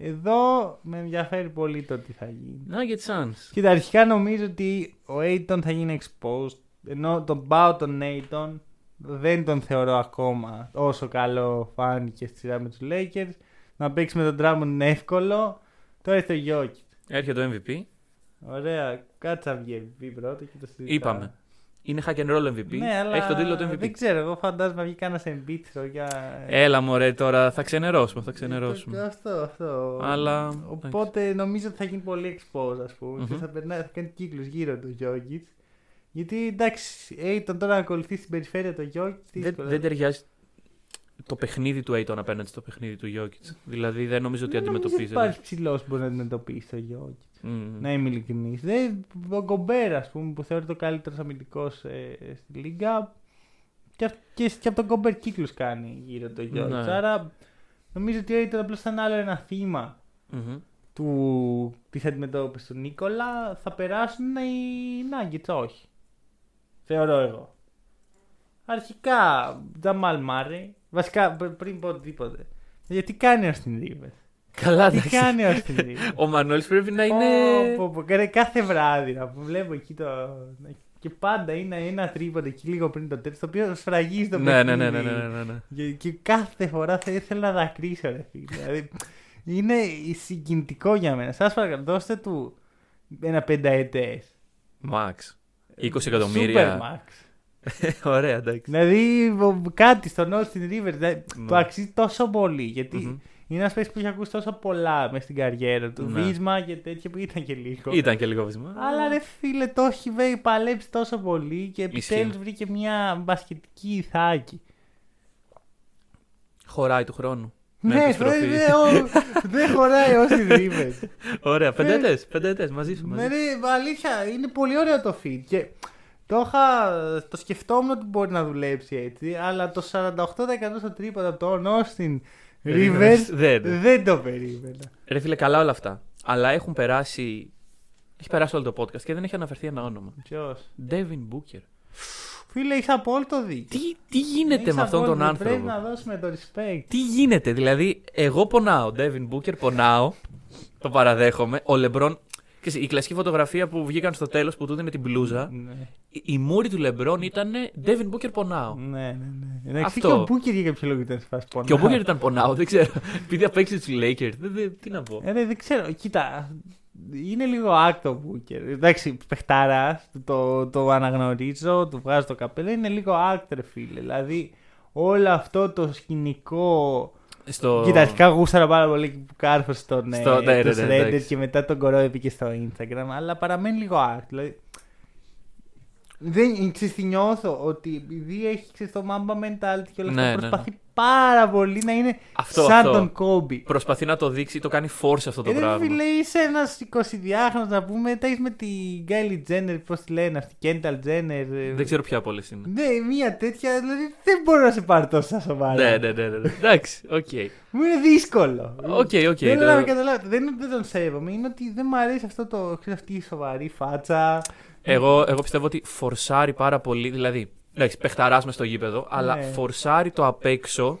Εδώ με ενδιαφέρει πολύ το τι θα γίνει. Nuggets Suns. Κοίτα, αρχικά νομίζω ότι ο Ayton θα γίνει exposed. Ενώ τον Πάο τον Ayton δεν τον θεωρώ ακόμα όσο καλό φάνηκε στη σειρά με τους Lakers. Να παίξει με τον Drummond είναι εύκολο. Τώρα έρχεται το Jokic. Έρχεται το MVP. Ωραία, κάτσα βγει MVP πρώτα και το συζητάμε. Είπαμε. Είναι hack and roll MVP. Ναι, αλλά έχει τον τίτλο του MVP. Δεν ξέρω, εγώ φαντάζομαι βγει κανένα εμπίτσο για. Έλα μωρέ τώρα, θα ξενερώσουμε. Αυτό. Αλλά. Οπότε νομίζω ότι θα γίνει πολύ exposed, ας πούμε. Mm-hmm. Θα κάνει κύκλους γύρω του Jokic. Γιατί εντάξει, Ayton τώρα να ακολουθεί στην περιφέρεια το Jokic. Δεν ταιριάζει το παιχνίδι του Ayton απέναντι στο παιχνίδι του Jokic. Δηλαδή δεν νομίζω ότι αντιμετωπίζεται. Δεν υπάρχει ψηλό που μπορεί να αντιμετωπίσει το Jokic. Να είμαι ειλικρινής. Ο Γκομπέρ, ας πούμε, που θεωρείται ο καλύτερος αμυντικός στη Λίγκα, και από τον Γκομπέρ κύκλους κάνει γύρω το Γιώργη. Ναι. Άρα νομίζω ότι ήταν απλώς σαν άλλο ένα θύμα της αντιμετώπισης του Νίκολα. Θα περάσουν οι Νάγκετς, όχι. Θεωρώ εγώ. Αρχικά, Τζαμάλ Μάρεϊ. Βασικά, πριν πω οτιδήποτε. Γιατί κάνει ως την Ρίβερ. Καλά, τι κάνει ως την Ρίβερ. Ο Μανώλης πρέπει να είναι. Κάθε βράδυ να βλέπω εκεί το. Και πάντα είναι ένα τρίποντα εκεί λίγο πριν το τέλος, το οποίο σφραγίζει το παιχνίδι. Ναι. Και κάθε φορά θα ήθελα να δακρύσω, ρε φίλε. Δηλαδή είναι συγκινητικό για μένα. Σας παρακαλώ, δώστε του ένα 5 ετές. Μαξ. 20 εκατομμύρια. Super Max. Ωραία, εντάξει. Δηλαδή κάτι στον Austin Rivers. Δηλαδή, το αξίζει τόσο πολύ. Γιατί είναι ένα παίκτης που είχε ακούσει τόσο πολλά μέσα στην καριέρα του. Βίσμα και τέτοια που ήταν και λίγο. Ήταν και λίγο βίσμα. Αλλά ρε φίλε, το έχει παλέψει τόσο πολύ και επιτέλους βρήκε μια μπασκετική ηθάκη. Χωράει του χρόνου. Ναι, δεν χωράει όσοι δίβες. Ωραία, 5 ετές μαζί σου. Ναι, αλήθεια, είναι πολύ ωραίο το feed. Και το σκεφτόμουν ότι μπορεί να δουλέψει έτσι, αλλά το 48% στο τρίποντα από τον Austin Rivers δεν το περίμενα. Ρε φίλε, καλά όλα αυτά. Αλλά έχει περάσει όλο το podcast και δεν έχει αναφερθεί ένα όνομα. Ποιος? Devin Booker. Φίλε, είχα απόλυτο δίκιο. Τι γίνεται με αυτόν τον άνθρωπο. Πρέπει να δώσουμε το respect. Τι γίνεται, δηλαδή, εγώ πονάω. Devin Booker πονάω. Το παραδέχομαι. Ο Λεμπρόν. Η κλασική φωτογραφία που βγήκαν στο τέλος που του δίνει την μπλούζα. Ναι. Η μούρη του Λεμπρόν ήταν Devin Booker πονάω. Ναι. Εντάξει, και ο Booker για κάποιο λόγο ήταν σπάσει πονάω. Και ο Booker ήταν πονάω, δεν ξέρω. Επειδή απέξε τους Lakers. Τι να πω. Δεν ξέρω, κοίτα. Είναι λίγο άκτο Booker. Εντάξει, παιχτάρας, το αναγνωρίζω, του βγάζω το καπέλο. Είναι λίγο άκτρε, φίλε. Δηλαδή, όλο αυτό το σκηνικό. Κοίτα, αρχικά γούσταρα πάρα πολύ που κάρφωσε τον Reddit και μετά τον κορόιδε και στο Instagram, αλλά παραμένει λίγο art. Δηλαδή, Δεν ξεστινιώθω ότι επειδή έχει ξεστό Mamba mentality και όλα αυτά, προσπαθεί πάρα πολύ να είναι σαν τον Κόμπι. Προσπαθεί να το δείξει, το κάνει force αυτό το πράγμα. Δηλαδή, είσαι ένα 20διάχρονο να πούμε, τα είσαι με την Γκάιλι Τζένερ, πώς τη λένε, αυτή Κένταλ Τζένερ. Δεν ξέρω ποια από όλες είναι. Ναι, μία τέτοια, δηλαδή δεν μπορώ να σε πάρω τόσο σοβαρά. Ναι. Εντάξει, οκ. Μου είναι δύσκολο. Οκ. Δεν να με καταλάβετε, δεν τον σέβομαι. Είναι ότι δεν μου αρέσει αυτή η σοβαρή φάτσα. Εγώ πιστεύω ότι φορσάρει πάρα πολύ, δηλαδή. Εντάξει, παιχταράς μες στο γήπεδο, αλλά φορσάρει το απ' έξω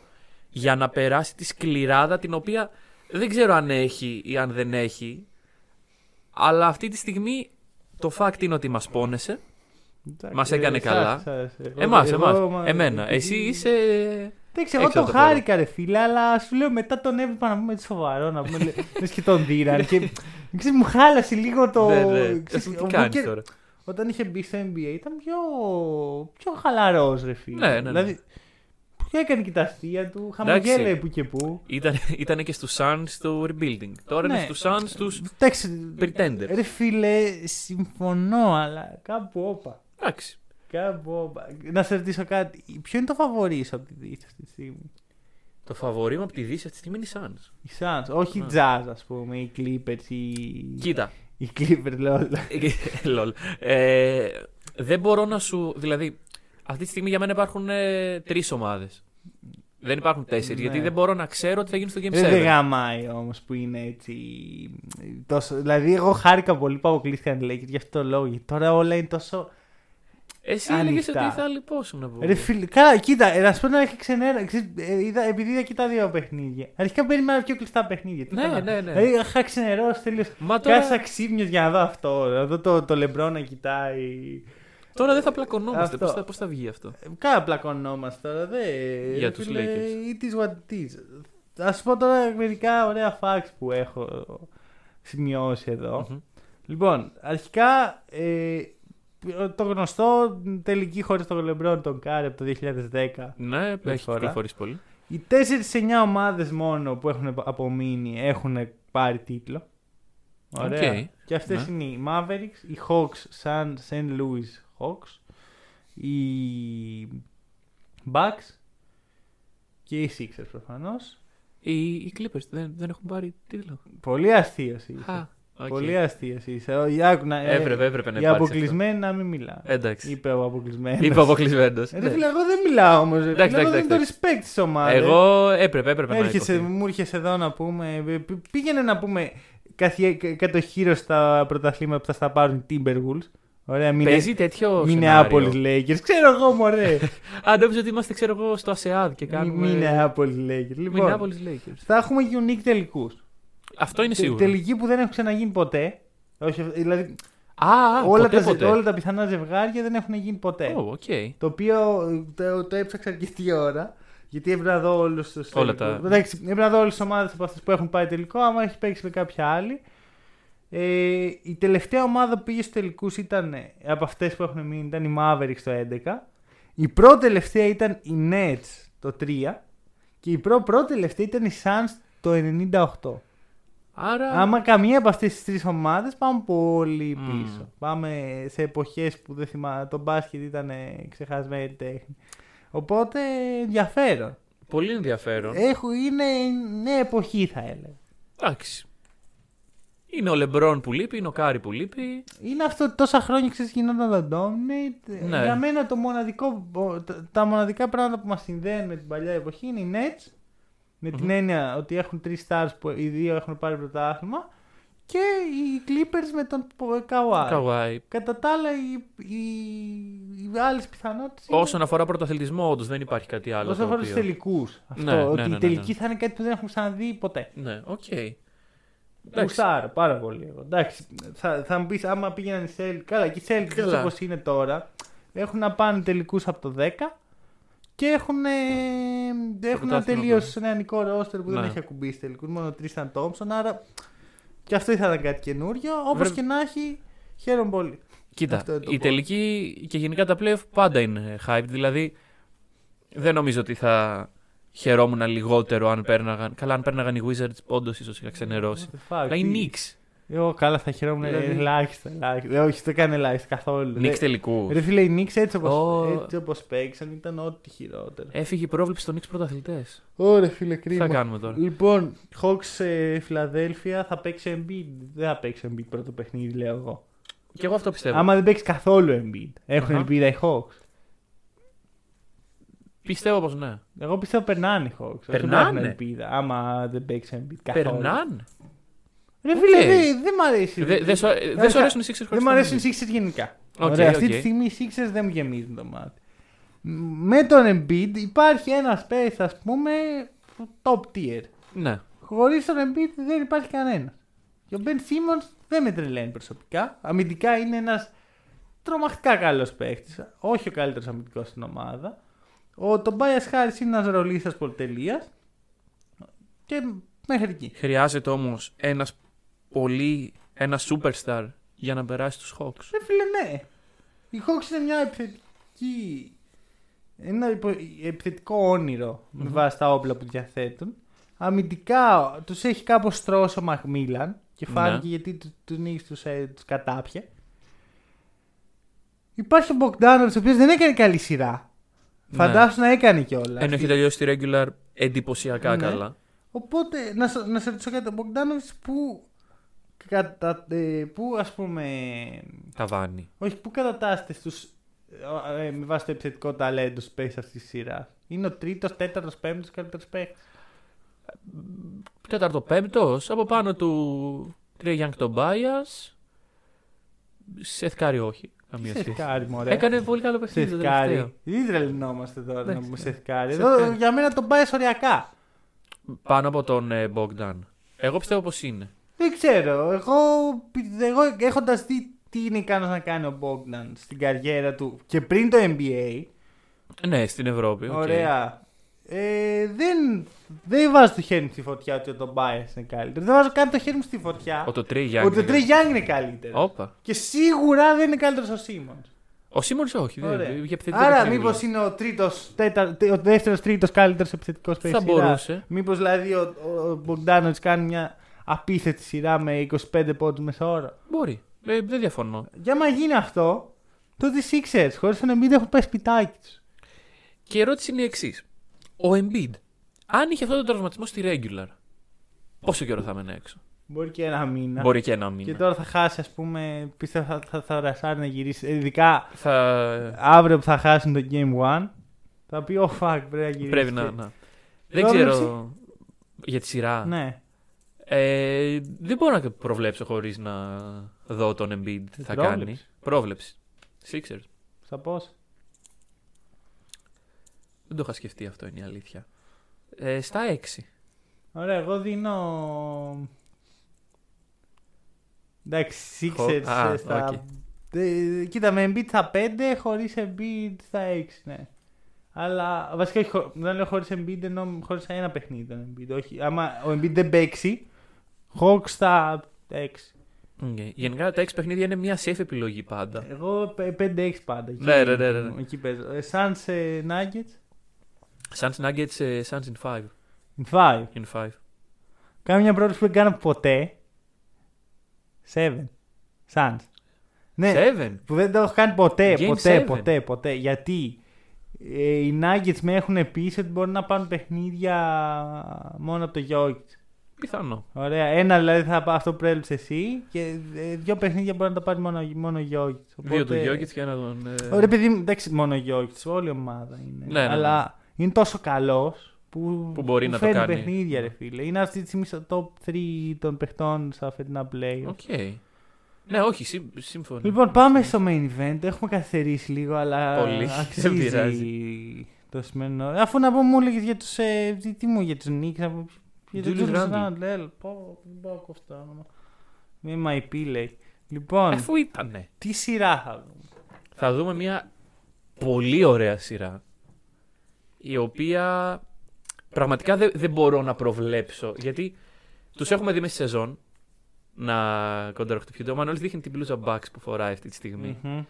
για να περάσει τη σκληράδα την οποία δεν ξέρω αν έχει ή αν δεν έχει. Αλλά αυτή τη στιγμή το fact είναι ότι μας πόνεσε, μας έκανε καλά. Εμάς, εμένα. Εσύ είσαι... Εγώ τον χάρηκα ρε φίλε, αλλά σου λέω μετά τον έβλεπα να πούμε έτσι σοβαρό, να πούμε λες και τον δίραν και μου χάλασε λίγο το... Τι κάνεις τώρα. Όταν είχε μπει στο NBA ήταν πιο χαλαρός ρε φίλε. Ναι. Δηλαδή, ποιο έκανε και τα αστεία του, χαμογέλαει που και που. Ήτανε και στους Suns του rebuilding. Τώρα είναι στους Suns τους pretenders. Ρε φίλε, συμφωνώ, αλλά κάπου όπα. Εντάξει. Να σε ρωτήσω κάτι. Ποιο είναι το φαβορί σου από τη Δύση αυτή τη στιγμή? Το φαβορί μου από τη Δύση αυτή τη στιγμή είναι οι Suns. Οι Suns, όχι οι Jazz ας πούμε, οι Clippers, Κοίτα. Οι Clippers, lol. Δεν μπορώ να σου... Δηλαδή, αυτή τη στιγμή για μένα υπάρχουν 3 ομάδες. Δεν υπάρχουν 4, γιατί δεν μπορώ να ξέρω τι θα γίνει στο Game 7. Δεν γαμάει όμως που είναι έτσι. Δηλαδή, εγώ χάρηκα πολύ που αποκλείστηκαν οι Lakers, γι' αυτό το λόγο. Γιατί τώρα όλα είναι τόσο... Εσύ έλεγες ότι θα λυπώσουν να πω. Ρε φίλε, καλά, κοίτα, να σου πω να έχει ξενέρα. Επειδή είδα και τα 2 παιχνίδια. Αρχικά περίμενα πιο κλειστά παιχνίδια. Ναι. Δηλαδή, είχα ξενερώσει τελείως. Κάσα ξύπνιος για να δω αυτό. Να δω το Λεμπρό να κοιτάει. Τώρα δεν θα πλακωνόμαστε. Πώς θα βγει αυτό. Κάνα πλακωνόμαστε τώρα. Για τους Lakers. It is what it is. Θα σου πω τώρα μερικά ωραία facts που έχω σημειώσει εδώ. Λοιπόν, αρχικά. Το γνωστό τελική χωρίς τον Λεμπρόν τον Κάρι από το 2010. Ναι, έχει κυκλοφορήσει πολύ. Οι 4-9 ομάδες μόνο που έχουν απομείνει έχουν πάρει τίτλο. Ωραία. Και αυτές είναι οι Mavericks, οι Hawks σαν St. Louis Hawks, οι Bucks και οι Sixers προφανώς. Οι Clippers δεν έχουν πάρει τίτλο. Πολύ αστείος είσαι. Πολύ αστεία είσαι. Έπρεπε να για αποκλεισμένοι να μην μιλάω. Είπε ο αποκλεισμένος. Εγώ δεν μιλάω όμως. Εγώ δεν το respect της ομάδας. Εγώ έπρεπε να μιλάω. Μου έρχεσαι εδώ να πούμε. Πήγαινε να πούμε κάτω χείρο στα πρωταθλήματα που θα στα πάρουν οι Timberwolves. Ωραία, παίζει τέτοιο Μινεάπολις Lakers. Ξέρω εγώ, μωρέ. Αν νομίζω ότι είμαστε, ξέρω εγώ, στο ΑΣΕΑΔ και κάνουμε. Μινεάπολις Lakers. Θα έχουμε unique τελικούς. Αυτό είναι σίγουρο. Τελική που δεν έχουν ξαναγίνει ποτέ. Όχι, δηλαδή, όλα τα πιθανά ζευγάρια δεν έχουν γίνει ποτέ. Το οποίο το έψαξα αρκετή ώρα. Γιατί έπρεπε να δω όλους τους ομάδες από αυτές που έχουν πάει τελικό. Άμα έχει παίξει με κάποια άλλη. Η τελευταία ομάδα που πήγε στους τελικούς ήταν από αυτές που έχουν μείνει. Ήταν η Mavericks το 2011. Η πρώτη-τελευταία ήταν η Nets το 2003. Και η πρώτη-τελευταία ήταν η Suns το 1998. Άρα... Άμα καμία από αυτές τις 3 ομάδες πάμε πολύ πίσω. Πάμε σε εποχές που δεν θυμάμαι, το μπάσκετ ήταν ξεχασμένη τέχνη. Οπότε ενδιαφέρον. Πολύ ενδιαφέρον. Είναι νέα εποχή θα έλεγα. Εντάξει. Είναι ο Λεμπρόν που λείπει, είναι ο Κάρι που λείπει. Είναι αυτό τόσα χρόνια ξεσκινόταν το Dominate. Ναι. Για μένα τα μοναδικά πράγματα που μας συνδέουν με την παλιά εποχή είναι οι Nets. Με την έννοια ότι έχουν 3 stars που οι 2 έχουν πάρει πρωτάθλημα και οι Clippers με τον Kawhi. Κατά τα άλλα, οι άλλες πιθανότητες. Όσον αφορά πρωταθλητισμό, όντως δεν υπάρχει κάτι άλλο. Όσον αφορά τους τελικούς. Ότι οι τελικοί θα είναι κάτι που δεν έχουμε ξαναδεί ποτέ. Ναι, οκ. Γουστάρω πάρα πολύ. Εντάξει, θα μου πει άμα πήγαιναν οι Celtics. Καλά, και οι Celtics όπως είναι τώρα έχουν να πάνε τελικούς από το 10. Και έχουν ένα τελείως νεανικό ρόστερ που δεν έχει ακουμπήσει τελικούς. Μόνο ο Τρίσταν Τόμψον. Άρα και αυτό ήθελα κάτι καινούριο. Όπως και να έχει, χαίρομαι πολύ. Κοίτα, η τελική και γενικά τα play-off πάντα είναι hype. Δηλαδή δεν νομίζω ότι θα χαιρόμουν λιγότερο αν πέρναγαν. Καλά, αν πέρναγαν οι Wizards, όντως ίσως είχα ξενερώσει. Αλλά οι Knicks. Εγώ καλά θα χαιρόμουν ελάχιστα. Όχι, το έκανε ελάχιστα καθόλου. Νίξ τελικού. Ρε φίλε, η Νίξ έτσι όπως παίξαν ήταν ό,τι χειρότερο. Έφυγε η πρόβλεψη των Νίξ πρωταθλητές. Ωραία, φίλε, κρίμα. Τι θα κάνουμε τώρα. Λοιπόν, Hawks Φιλαδέλφια θα παίξει Embiid. Δεν θα παίξει Embiid πρώτο παιχνίδι, λέω εγώ. Και εγώ αυτό πιστεύω. Άμα δεν παίξει καθόλου Embiid. Έχουν ελπίδα οι Hawks. Πιστεύω πως ναι. Εγώ πιστεύω περνάνε οι Hawks. Περνάνε. Άμα δεν παίξει Embiid καθόλου. Περνάνε. Ρε φίλε, δεν μ' αρέσει. Δεν σου αρέσουν οι Sixers. Δεν μ' αρέσουν οι Sixers γενικά. Αυτή τη στιγμή οι Sixers δεν μου γεμίζουν το μάτι. Με τον Embiid υπάρχει ένας παίκτης, ας πούμε, top tier. Ναι. Χωρίς τον Embiid δεν υπάρχει κανένας. Και ο Ben Simmons δεν με τρελαίνει προσωπικά. Αμυντικά είναι ένας τρομακτικά καλός παίκτης. Όχι ο καλύτερος αμυντικός στην ομάδα. Το Tobias Harris είναι ένας ρολίστας πολυτελείας. Και μέχρι εκεί. Χρειάζεται όμως ένα superstar για να περάσει τους Hawks. Ρε φίλε, ναι. Οι Hawks είναι ένα επιθετικό όνειρο με βάση τα όπλα που διαθέτουν. Αμυντικά τους έχει κάπως στρώσει ο Μακμίλαν και φάνηκε γιατί τους νίκης τους κατάπια. Υπάρχει ο Μπογκντάνοβιτς ο οποίος δεν έκανε καλή σειρά. Ναι. Φαντάσου να έκανε κιόλα. Ενώ έχει τελειώσει τη regular εντυπωσιακά καλά. Οπότε, να σε ρωτήσω κάτι, τον Μπογκντάνοβιτς που ας πούμε... Ταβάνι. Όχι, που κατατάσσεται με βάση το επιθετικό ταλέντο στους παίκτες αυτής της σειράς. Είναι ο τρίτος, τέταρτος, πέμπτος καλύτερος παίκτης. Τέταρτο, πέμπτος. Από πάνω του Trae Young Tobias. Σεθκάρι όχι. Σεθκάρι, μωρέ. Έκανε πολύ καλό παιχνίδι. Σεθκάρι. Δεν τρελνόμαστε τώρα να πούμε Σεθκάρι. Για μένα τον πάει οριακά. Πάνω από τον Bogdan. Εγώ πιστεύω πως είναι. Δεν ξέρω. Εγώ έχοντας δει τι είναι ικανός να κάνει ο Bogdan στην καριέρα του και πριν το NBA. Ναι, στην Ευρώπη. Ωραία. Δεν βάζω το χέρι μου στη φωτιά ότι ο Tobias είναι καλύτερο. Δεν βάζω καν το χέρι μου στη φωτιά ότι ο Trae Young είναι καλύτερο. Όπα. Και σίγουρα δεν είναι καλύτερος ο Simmons. Ο Simmons όχι. Άρα, μήπως είναι ο δεύτερος, τρίτος καλύτερος επιθετικός παίκτης. Θα μπορούσε. Μήπως δηλαδή ο Μπογκντάνοβιτς κάνει μια απίθετη σειρά με 25 πόντους μέσα ώρα. Μπορεί. Δεν διαφωνώ. Για να γίνει αυτό, τότε οι Sixers χωρίς τον Embiid έχουν πάει σπιτάκι τους. Και η ερώτηση είναι η εξής. Ο Embiid, αν είχε αυτόν τον τραυματισμό στη regular, πόσο καιρό θα μείνει έξω? Μπορεί και ένα μήνα. Και τώρα θα χάσει, ας πούμε, πιστεύω θα ρασάρει να γυρίσει. Ειδικά αύριο που θα χάσουν το Game 1, θα πει «Oh fuck, πρέπει να γυρίσει». Πρέπει να. Δεν ξέρω για τη σειρά. Ναι. Δεν μπορώ να προβλέψω χωρίς να δω τον Embiid τι θα κάνει. Πρόβλεψη. Sixers. Στα πώς? Δεν το είχα σκεφτεί, αυτό είναι η αλήθεια. Στα 6. Ωραία, εγώ δίνω... Εντάξει, Sixers στα... Okay. Κοίτα, με Embiid στα 5, χωρίς Embiid στα 6, ναι. Αλλά βασικά δεν λέω χωρίς Embiid, ενώ χωρίς ένα παιχνίδι τον Embiid. Όχι, άμα ο Embiid δεν παίξει, Hawks στα 6. Okay. Γενικά τα 6 παιχνίδια είναι μια safe επιλογή πάντα. Εγώ 5-6 πάντα. Ναι. Εκεί παίζω. Suns Nuggets. Suns in 5. In 5. Κάνω μια πρόταση που δεν κάνω ποτέ. 7. Suns. Ναι, 7. Που δεν το έχω κάνει ποτέ. Ποτέ. Γιατί οι Nuggets με έχουν πείσει ότι μπορούν να πάρουν παιχνίδια μόνο από το Jokic. Πιθανό. Ωραία. Ένα δηλαδή θα πάω, αυτό που έλειψε εσύ. Και δύο παιχνίδια μπορεί να τα πάρει μόνο Jokic. Οπότε... Δύο του Jokic και ένα τον. Ωραία, παιδί μου, εντάξει, μόνο Jokic. Όλη η ομάδα είναι. Ναι. Αλλά είναι τόσο καλός που μπορεί που να φέρει το κάνει. Παιχνίδια, ρε φίλε. Είναι αυτή τη στιγμή στο top 3 των παιχτών στα φετινά play. Οκ. Okay. Ναι, όχι, σύμφωνα. Λοιπόν, πάμε στο main event. Έχουμε καθυστερήσει λίγο, αλλά πολύ. Αξίζει το σημερινό. Αφού να πω, μου έλεγε για τους. Τι μου για τους Νίκ, να πω. Για τον Τζούλιους Ράντλ. Πω, δεν πάω κοφτά. Μη μαϊπή, λέει. Λοιπόν, αφού ήτανε. Τι σειρά θα δούμε? Θα δούμε μια πολύ ωραία σειρά. Η οποία. Πραγματικά δεν μπορώ να προβλέψω, γιατί τους έχουμε δει μέσα στη σεζόν να κονταροχτυπιούνται. Ο Μανώλης δείχνει την μπλούζα Bucks που φοράει αυτή τη στιγμή. Mm-hmm.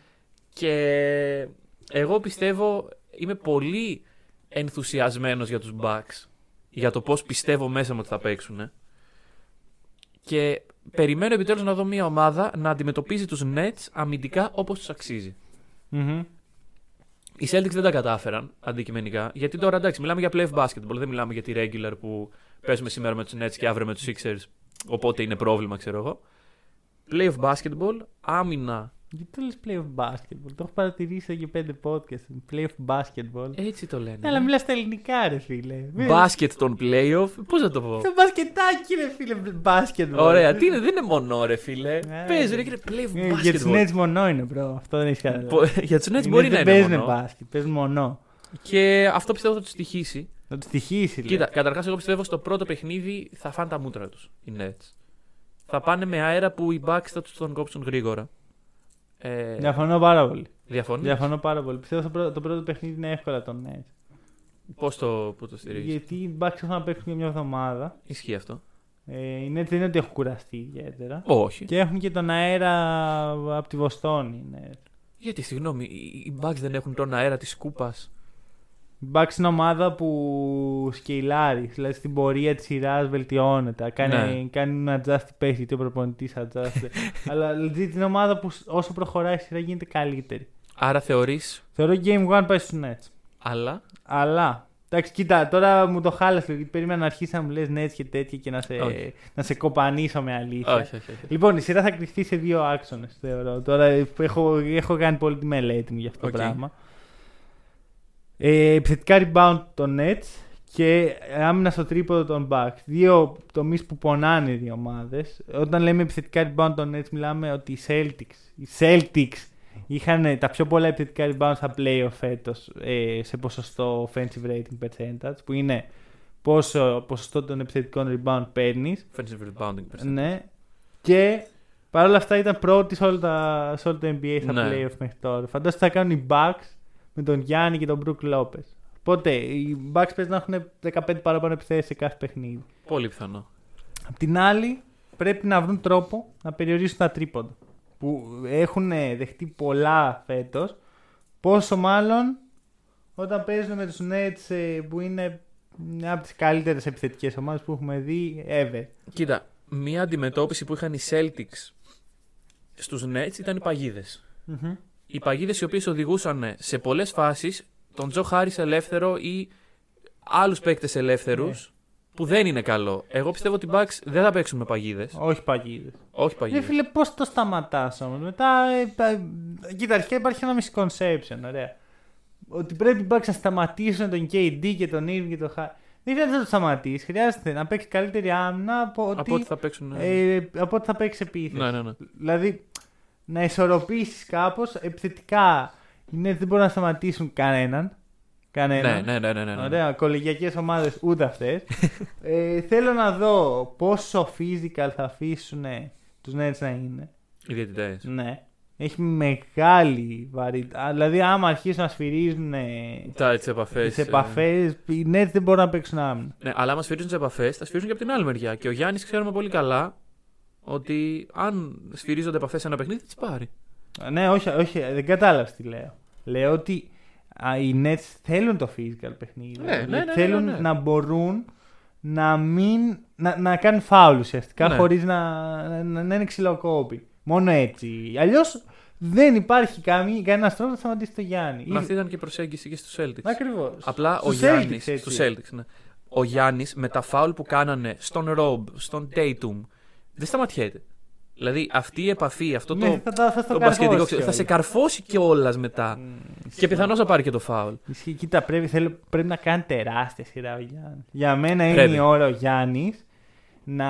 Και εγώ πιστεύω, είμαι πολύ ενθουσιασμένος για τους Bucks, για το πώς πιστεύω μέσα μου ότι θα παίξουν. Και Περιμένω επιτέλους να δω μια ομάδα να αντιμετωπίζει τους Nets αμυντικά όπως τους αξίζει. Mm-hmm. Οι Celtics δεν τα κατάφεραν αντικειμενικά. Γιατί τώρα εντάξει, μιλάμε για playoff basketball, δεν μιλάμε για τη regular που παίζουμε σήμερα με τους Nets και αύριο με τους Sixers. Οπότε είναι πρόβλημα, ξέρω εγώ. Playoff basketball, άμυνα. Γιατί το λες playoff basketball? Το έχω παρατηρήσει και 5 podcast. Playoff basketball. Έτσι το λένε. Αλλά μιλάς στα ελληνικά, ρε φίλε. Μπάσκετ των playoff. Πώς να το πω. Το μπασκετάκι, ρε φίλε. Μπάσκετ. Ωραία. Τι είναι, δεν είναι μονό, ρε φίλε. Παίζει, ρε κύριε, playoff basketball. Για τους Nets μονό είναι, bro. Αυτό δεν έχει καταλάβει. Για τους Nets μπορεί να είναι. Παίζουν μπάσκετ. Παίζουν μονό. Και αυτό πιστεύω θα τους τυχήσει. Να τους τυχήσει, λέει. Κοίτα, καταρχάς, εγώ πιστεύω στο πρώτο παιχνίδι θα φάνε τα μούτρα τους οι Nets. Θα πάνε με αέρα που οι Bucks θα τους τον κόψουν γρήγορα. Διαφωνώ πάρα πολύ. Διαφωνώ πάρα πολύ. Πιστεύω το πρώτο παιχνίδι είναι εύκολα των Nets. Πώς το στηρίζεις? Γιατί οι Bucks θα παίξουν για μια εβδομάδα. Ισχύει αυτό. Οι Nets δεν είναι ότι έχουν κουραστεί ιδιαίτερα. Όχι. Και έχουν και τον αέρα από τη Βοστόνη. Γιατί, συγγνώμη, οι Bucks δεν έχουν τον αέρα της κούπας. Η Bucks είναι ομάδα που σκεϊλάρει, δηλαδή στην πορεία της σειράς βελτιώνεται. Κάνει ένα adjust pace, γιατί ο προπονητής adjust. Αλλά legit είναι ομάδα που όσο προχωράει η σειρά γίνεται καλύτερη. Άρα θεωρείς? Θεωρώ Game 1 πάει στους Nets. Αλλά. Εντάξει, κοίτα, τώρα μου το χάλασε γιατί περίμενα να αρχίσει να μου λες Nets και τέτοια και να σε κοπανίσω με αλήθεια. Όχι. Λοιπόν, η σειρά θα κρυφτεί σε δύο άξονες, θεωρώ. Τώρα έχω κάνει πολύ τη μελέτη μου για αυτό το πράγμα. Επιθετικά rebound των Nets και άμυνα στο τρίποδο των Bucks. Δύο τομείς που πονάνε οι δύο ομάδες. Όταν λέμε επιθετικά rebound των Nets, μιλάμε ότι οι Celtics είχαν τα πιο πολλά επιθετικά rebound στα playoff φέτος σε ποσοστό offensive rating percentage, που είναι πόσο ποσοστό των επιθετικών rebound παίρνεις. Offensive rebounding percentage. Ναι. Και παρόλα αυτά ήταν πρώτοι σε όλο το NBA στα playoff μέχρι τώρα. Φαντάζομαι θα κάνουν οι Bucks με τον Γιάννη και τον Μπρουκ Λόπες. Οπότε οι Bucks πρέπει να έχουν 15 παραπάνω επιθέσεις σε κάθε παιχνίδι. Πολύ πιθανό. Απ' την άλλη, πρέπει να βρουν τρόπο να περιορίσουν τα τρίποντα που έχουν δεχτεί πολλά φέτος. Πόσο μάλλον όταν παίζουν με τους Nets που είναι μια από τις καλύτερες επιθετικές ομάδες που έχουμε δει ever. Κοίτα, μια αντιμετώπιση που είχαν οι Celtics στους Nets ήταν οι παγίδες. Mm-hmm. Οι παγίδες οι οποίες οδηγούσαν σε πολλές φάσεις τον Τζο Χάρις ελεύθερο ή άλλους παίκτες ελεύθερους, που δεν είναι καλό. Εγώ πιστεύω ότι οι Bucks δεν θα παίξουν με παγίδες. Όχι παγίδες. Φίλε, πώς το σταματάς όμως? Μετά, κοίτα, αρχικά υπάρχει ένα misconception, ωραία. Ότι πρέπει οι Bucks να σταματήσουν τον KD και τον Irving και τον Χάρις. Δεν χρειάζεται να το σταματήσει. Χρειάζεται να παίξει καλύτερη άμυνα από ό,τι θα παίξει επίθεση. Ναι. Δηλαδή, να ισορροπήσεις κάπως. Επιθετικά οι Nets δεν μπορούν να σταματήσουν κανέναν. Ναι. Ωραία, κολεγιακές ομάδες ούτε αυτές. Θέλω να δω πόσο physical θα αφήσουν τους Nets να είναι. Οι διαιτητές. Ναι. Έχει μεγάλη βαρύτητα. Δηλαδή, άμα αρχίσουν να σφυρίζουν τις επαφές, οι Nets δεν μπορούν να παίξουν άμυνα. Ναι, αλλά άμα σφυρίζουν τις επαφές, θα σφυρίζουν και από την άλλη μεριά. Και ο Γιάννης ξέρουμε πολύ καλά ότι αν σφυρίζονται επαφές σε ένα παιχνίδι, θα τις πάρει. Ναι, όχι, δεν κατάλαβες τι λέω. Λέω ότι οι Nets θέλουν το physical παιχνίδι. Ναι, θέλουν να μπορούν να κάνουν φάουλ ουσιαστικά χωρίς να είναι ξυλοκόποι. Μόνο έτσι. Αλλιώς δεν υπάρχει κανένας τρόπος να σταματήσει το Γιάννη. Μα αυτή ήταν και η προσέγγιση και στους Celtics. Ακριβώς. Απλά ο Γιάννης. Στους Celtics, ναι. Ο Γιάννης με τα φάουλ που κάνανε στον Rob, στον Tatum, δεν σταματιέται. Δηλαδή αυτή η επαφή, αυτό το μπασκετικό, θα σε καρφώσει κιόλας μετά. Και πιθανώς θα πάρει και το φάουλ. Κοίτα, πρέπει να κάνει τεράστια σειρά ο Γιάννης. Για μένα είναι η ώρα ο Γιάννης να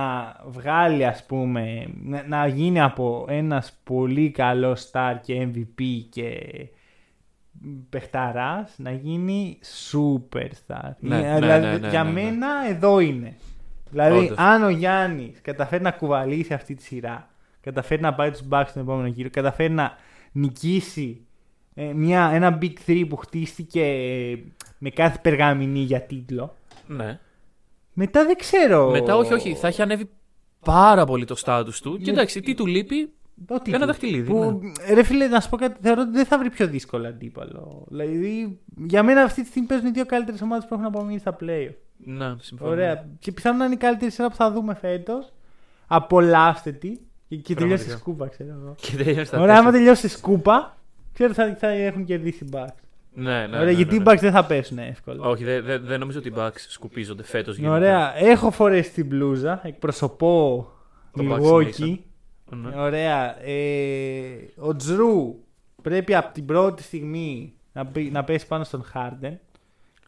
βγάλει, ας πούμε, να γίνει από ένας πολύ καλός star και MVP και παιχταράς, να γίνει superstar. Δηλαδή, για μένα εδώ είναι. Δηλαδή, όντως, αν ο Γιάννης καταφέρει να κουβαλήσει αυτή τη σειρά, καταφέρει να πάει τους Bucks στον επόμενο γύρο, καταφέρει να νικήσει ένα Big 3 που χτίστηκε με κάθε περγαμηνή για τίτλο. Ναι. Μετά δεν ξέρω. Μετά όχι. Θα έχει ανέβει πάρα πολύ το στάτους του. Και εντάξει, τι του λείπει? Ένα δαχτυλίδι. Ναι. Ρε φίλε, να σου πω κάτι, θεωρώ ότι δεν θα βρει πιο δύσκολο αντίπαλο. Δηλαδή, για μένα αυτή τη στιγμή παίζουν οι δύο καλύτερες ομάδες που έχουν απομείνει στα playoff. Να, συμφωνώ. Ωραία. Και πιθανόν να είναι η καλύτερη σειρά που θα δούμε φέτος. απολαύστε τη και τελειώσει η σκούπα, ξέρω εγώ. Ωραία, άμα τελειώσει η σκούπα, ξέρω θα έχουν κερδίσει οι Bucks. Ναι. Γιατί οι Bucks δεν θα πέσουν εύκολα. Όχι, δεν νομίζω ότι οι Bucks σκουπίζονται φέτος. Ωραία, έχω φορέσει την μπλούζα, εκπροσωπώ Milwaukee. Ωραία. Ο Τζρου πρέπει από την πρώτη στιγμή να πέσει πάνω στον Harden.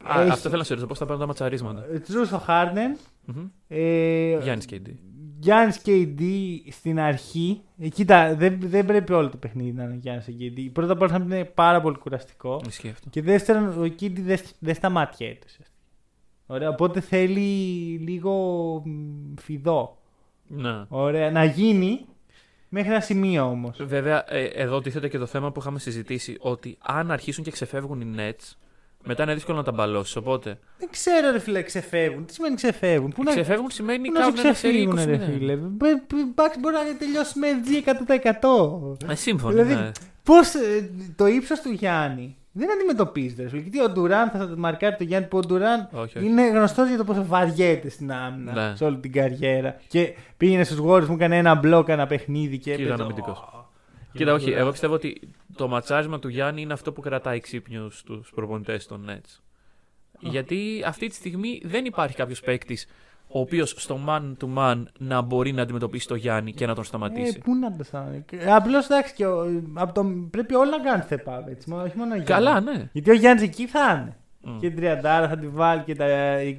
Αυτό θέλω να σε ρωτήσω, πώς θα πάνε τα ματσαρίσματα. Τζρου στο Harden. Γιάννης KD. Γιάννης KD στην αρχή. Κοίτα, δεν πρέπει όλο το παιχνίδι να είναι Γιάννης KD. Πρώτα απ' όλα θα είναι πάρα πολύ κουραστικό. Και δεύτερον, ο KD δεν σταματιέται. Ωραία, οπότε θέλει λίγο φιδό. Ναι. Ωραία, να γίνει μέχρι ένα σημείο όμως. Βέβαια, εδώ τίθεται και το θέμα που είχαμε συζητήσει, ότι αν αρχίσουν και ξεφεύγουν οι Nets, μετά είναι δύσκολο να τα μπαλώσεις, οπότε... Δεν ξέρω ρε φίλε, ξεφεύγουν. Τι σημαίνει ξεφεύγουν? Ξεφεύγουν σημαίνει κάποιο να ξεφύγουν ρε φίλε. Μπαξ μπορεί να τελειώσει με 2% σύμφωνα. Δηλαδή, πώς το ύψος του Γιάννη δεν αντιμετωπίζεται. Γιατί ο Ντουράν θα μαρκάρει το Γιάννη, που ο Ντουράν είναι γνωστός για το πόσο βαριέται στην άμυνα, ναι, σε όλη την καριέρα. Και πήγαινε στους Warriors, μου έκανε ένα μπλοκ, ένα παιχνίδι και έπαιζε. Κοίτα, όχι. Εγώ πιστεύω ότι το ματσάρισμα του Γιάννη είναι αυτό που κρατάει ξύπνιους στους προπονητές των Nets. Γιατί αυτή τη στιγμή δεν υπάρχει κάποιος παίκτης ο οποίος στο man-to-man να μπορεί να αντιμετωπίσει τον Γιάννη και να τον σταματήσει. Πού να τον σταματήσει. Απλώς εντάξει, πρέπει όλα να κάνουν step up, έτσι, όχι μόνο ο Γιάννης. Καλά, ναι. Γιατί ο Γιάννης εκεί θα είναι. Και την 30 θα τη βάλει και τα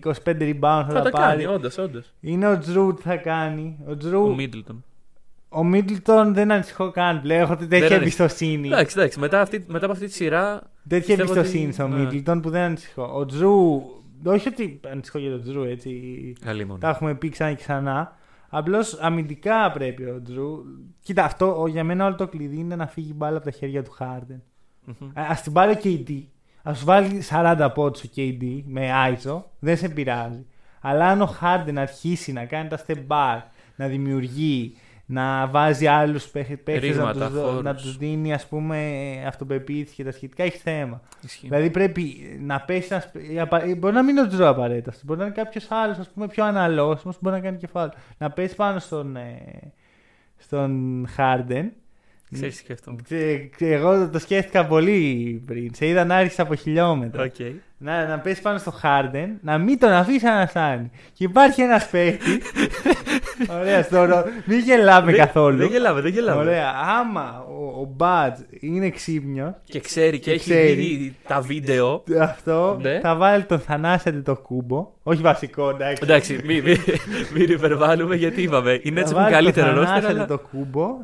25 rebound θα τα πάρει. Όντως. Είναι ο Τζρου τι θα κάνει. Ο Μίτλτον. Ο Μίτλτον δεν ανησυχώ καν πλέον. Έχω τέτοια εμπιστοσύνη. Εντάξει, μετά από αυτή τη σειρά. Τέτοια εμπιστοσύνη ότι... στο Μίτλτον που δεν ανησυχώ. Ο Τζρου. Όχι ότι ανησυχώ για τον Τζρου, έτσι. Τα έχουμε πει ξανά και ξανά. Απλώς αμυντικά πρέπει ο Τζρου. Κοίτα, αυτό για μένα όλο το κλειδί είναι να φύγει μπάλα από τα χέρια του Χάρντεν. Ας την πάρει ο KD. Ας βάλει 40 πόντους ο KD με ISO. Δεν σε πειράζει. Αλλά αν ο Χάρντεν αρχίσει να κάνει τα step back, να δημιουργεί, να βάζει άλλους παίχτες να τους δίνει, ας πούμε, αυτοπεποίθηση και τα σχετικά, έχει θέμα. Ισχύει. Δηλαδή πρέπει να πέσει μπορεί να μην είναι ο Τζρου απαραίτητα, μπορεί να είναι κάποιος άλλος, ας πούμε, πιο αναλώσιμος, μπορεί να κάνει κεφάλι. Να πέσει πάνω στον Χάρντεν. Ξέρεις, σκέφτομαι. Εγώ το σκέφτηκα πολύ πριν. Σε είδα να άρχισα από χιλιόμετρα. Okay. Να πέσει πάνω στο Χάρντεν, να μην τον αφήσει ανασάνει. Και υπάρχει ένας παίχτης. Ωραία, τώρα. Μην γελάμε καθόλου. Δεν γελάμε. Ωραία. Άμα ο Μπατζ είναι ξύπνιος και ξέρει και έχει δει τα βίντεο. Αυτό. Ναι. Θα βάλει τον Θανάση Αντετοκούμπο. Όχι βασικό, εντάξει. Εντάξει, μην υπερβάλλουμε γιατί είπαμε. Είναι έτσι που καλύτερο ρόλο. Θανάση Αντετοκούμπο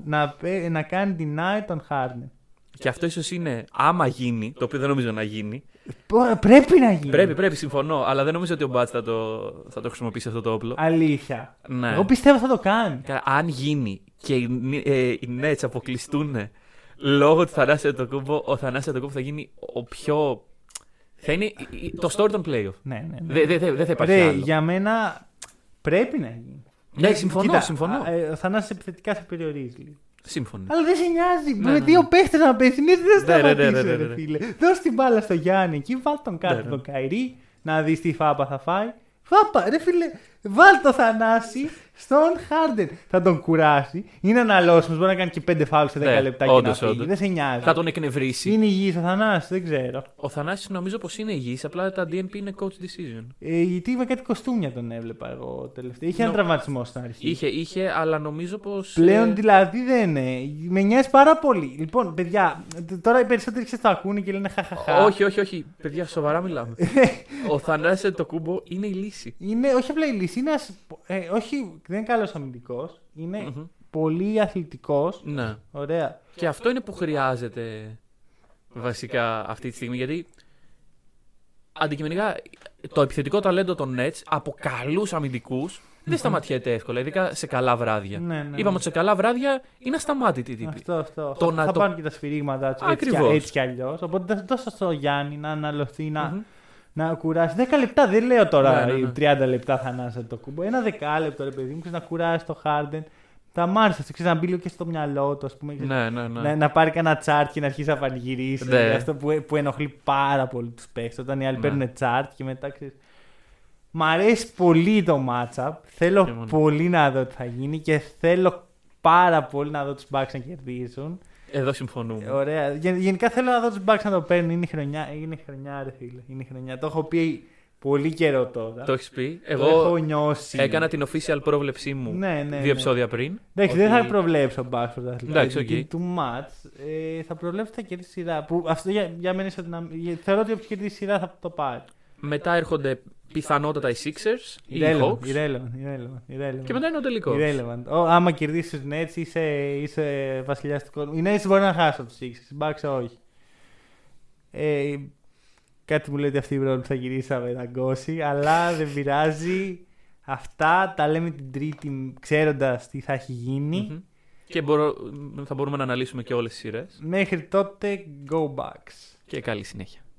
να κάνει deny τον Χάρντεν. Και αυτό ίσως είναι, άμα γίνει, το οποίο δεν νομίζω να γίνει. Πρέπει να γίνει. Πρέπει, συμφωνώ. Αλλά δεν νομίζω ότι ο Μπατς θα το χρησιμοποιήσει αυτό το όπλο. Αλήθεια. Ναι. Εγώ πιστεύω θα το κάνει. Αν γίνει και οι Nets αποκλειστούν λόγω του Θανάση Αντετοκούμπο, ο Θανάσης Αντετοκούμπο θα γίνει ο πιο. Θα είναι το story των playoff. Ναι. Δεν θα υπάρχει άλλο. Για μένα πρέπει να γίνει. Ναι, συμφωνώ. Ο Θανάσης επιθετικά θα περιορίζει. Σύμφωνοι. Αλλά δεν σε νοιάζει. Με δύο παίχτες να πέσει. Δεν σταματήσουν, φίλε. Δώσε την μπάλα στο Γιάννη εκεί, βάλ τον κάτω τον Καϊρή, να δεις τι φάπα θα φάει. Φάπα, ρε φίλε, βάλ το Θανάση στον Χάρντεν. Θα τον κουράσει. Είναι αναλώσιμος, μπορεί να κάνει και 5 φάουλ σε 10 λεπτά και να φύγει. Δεν σε νοιάζει. Θα τον εκνευρίσει. Είναι υγιής ο Θανάσης, δεν ξέρω. Ο Θανάσης νομίζω πως είναι υγιής, απλά τα DNP είναι coach decision. Γιατί με κάτι κοστούμια τον έβλεπα εγώ τελευταία. Είχε έναν τραυματισμό στην αρχή. Είχε, αλλά νομίζω πως. Πλέον δηλαδή δεν είναι. Με νοιάζει πάρα πολύ. Λοιπόν, παιδιά, τώρα οι περισσότεροι το ακούνε και λένε χαχαχά. Όχι. Παιδιά, σοβαρά μιλάμε. Ο Θανάσης Αντετοκούμπο είναι η λύση. Είναι, όχι απλά η λύση, είναι δεν είναι καλός αμυντικός, είναι πολύ αθλητικός. Ναι. Ωραία. Και αυτό είναι που χρειάζεται βασικά αυτή τη στιγμή, γιατί αντικειμενικά το επιθετικό ταλέντο των Nets από καλούς αμυντικούς δεν σταματιέται εύκολα, ειδικά σε καλά βράδια. Ναι. Είπαμε ότι σε καλά βράδια είναι ασταμάτητη τύπη. Αυτό. Θα πάνε και τα σφυρίγματα του έτσι κι αλλιώς. Οπότε τόσο στο Γιάννη να αναλωθεί, να κουράσει 10 λεπτά, δεν λέω τώρα 30 λεπτά Θανάση Αντετοκούμπο. Ένα δεκάλεπτο, ρε παιδί μου, να κουράσει το Χάρντεν. Τα μάρτυρα, ξέρει να μπει λίγο και στο μυαλό του, ας πούμε. Ναι. Να πάρει κανένα τσάρτ και να αρχίσει να πανηγυρίσει. Ναι. Αυτό που ενοχλεί πάρα πολύ τους παίκτες. Όταν οι άλλοι παίρνουν τσάρτ και μετά ξέρει. Μ' αρέσει πολύ το matchup. Θέλω πολύ να δω τι θα γίνει και θέλω πάρα πολύ να δω τους Bucks να κερδίσουν. Εδώ συμφωνούμε. Ωραία. Γενικά θέλω να δω τους Bucks να το παίρνουν. Είναι η χρονιά, ρε φίλε. Είναι η χρονιά. Το έχω πει πολύ καιρό τώρα. Το έχεις πει. Εγώ έχω νιώσει. Έκανα την official πρόβλεψή μου δύο επεισόδια πριν. Εντάξει, ότι... δεν θα προβλέψω Bucks πρωταθλητή. Okay. Του match. Θα προβλέψω θα κερδίσει σειρά. Που αυτό για μένα θεωρώ ότι όποιος κερδίσει σειρά θα το πάρει. Μετά έρχονται πιθανότατα οι Sixers, οι Hawks. Irrelevant. Και μετά είναι ο τελικό. Άμα κερδίσει του Nets, είσαι βασιλιάς του κόσμου. Οι Nets μπορεί να χάσουν του Sixers, οι Bucks όχι. Κάτι μου λέει ότι αυτή η πρώτη που θα γυρίσαμε θα γκώσει, αλλά δεν πειράζει. Αυτά τα λέμε την Τρίτη ξέροντας τι θα έχει γίνει. Mm-hmm. Και θα μπορούμε να αναλύσουμε και όλες τις σειρές. Μέχρι τότε, go Bucks. Και καλή συνέχεια.